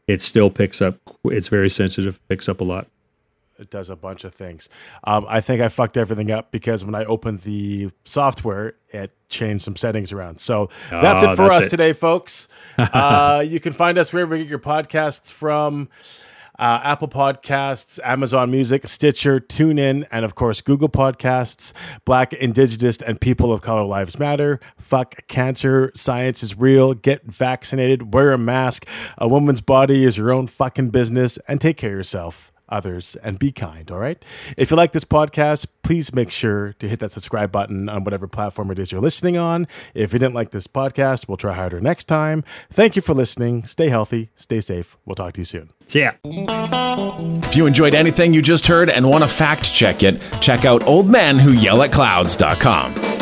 it still picks up. It's very sensitive, picks up a lot. It does a bunch of things. Um, I think I fucked everything up because when I opened the software, it changed some settings around. So that's oh, it for that's us it. today, folks. uh, you can find us wherever you get your podcasts from. Uh, Apple Podcasts, Amazon Music, Stitcher, TuneIn, and of course Google Podcasts. Black, Indigenous, and People of Color Lives Matter. Fuck cancer. Science is real. Get vaccinated. Wear a mask. A woman's body is your own fucking business. And take care of yourself. others and be kind, all right? If you like this podcast, please make sure to hit that subscribe button on whatever platform it is you're listening on. If you didn't like this podcast, we'll try harder next time. Thank you for listening. Stay healthy. Stay safe. We'll talk to you soon. See ya. If you enjoyed anything you just heard and want to fact check it, check out old men who yell at clouds dot com.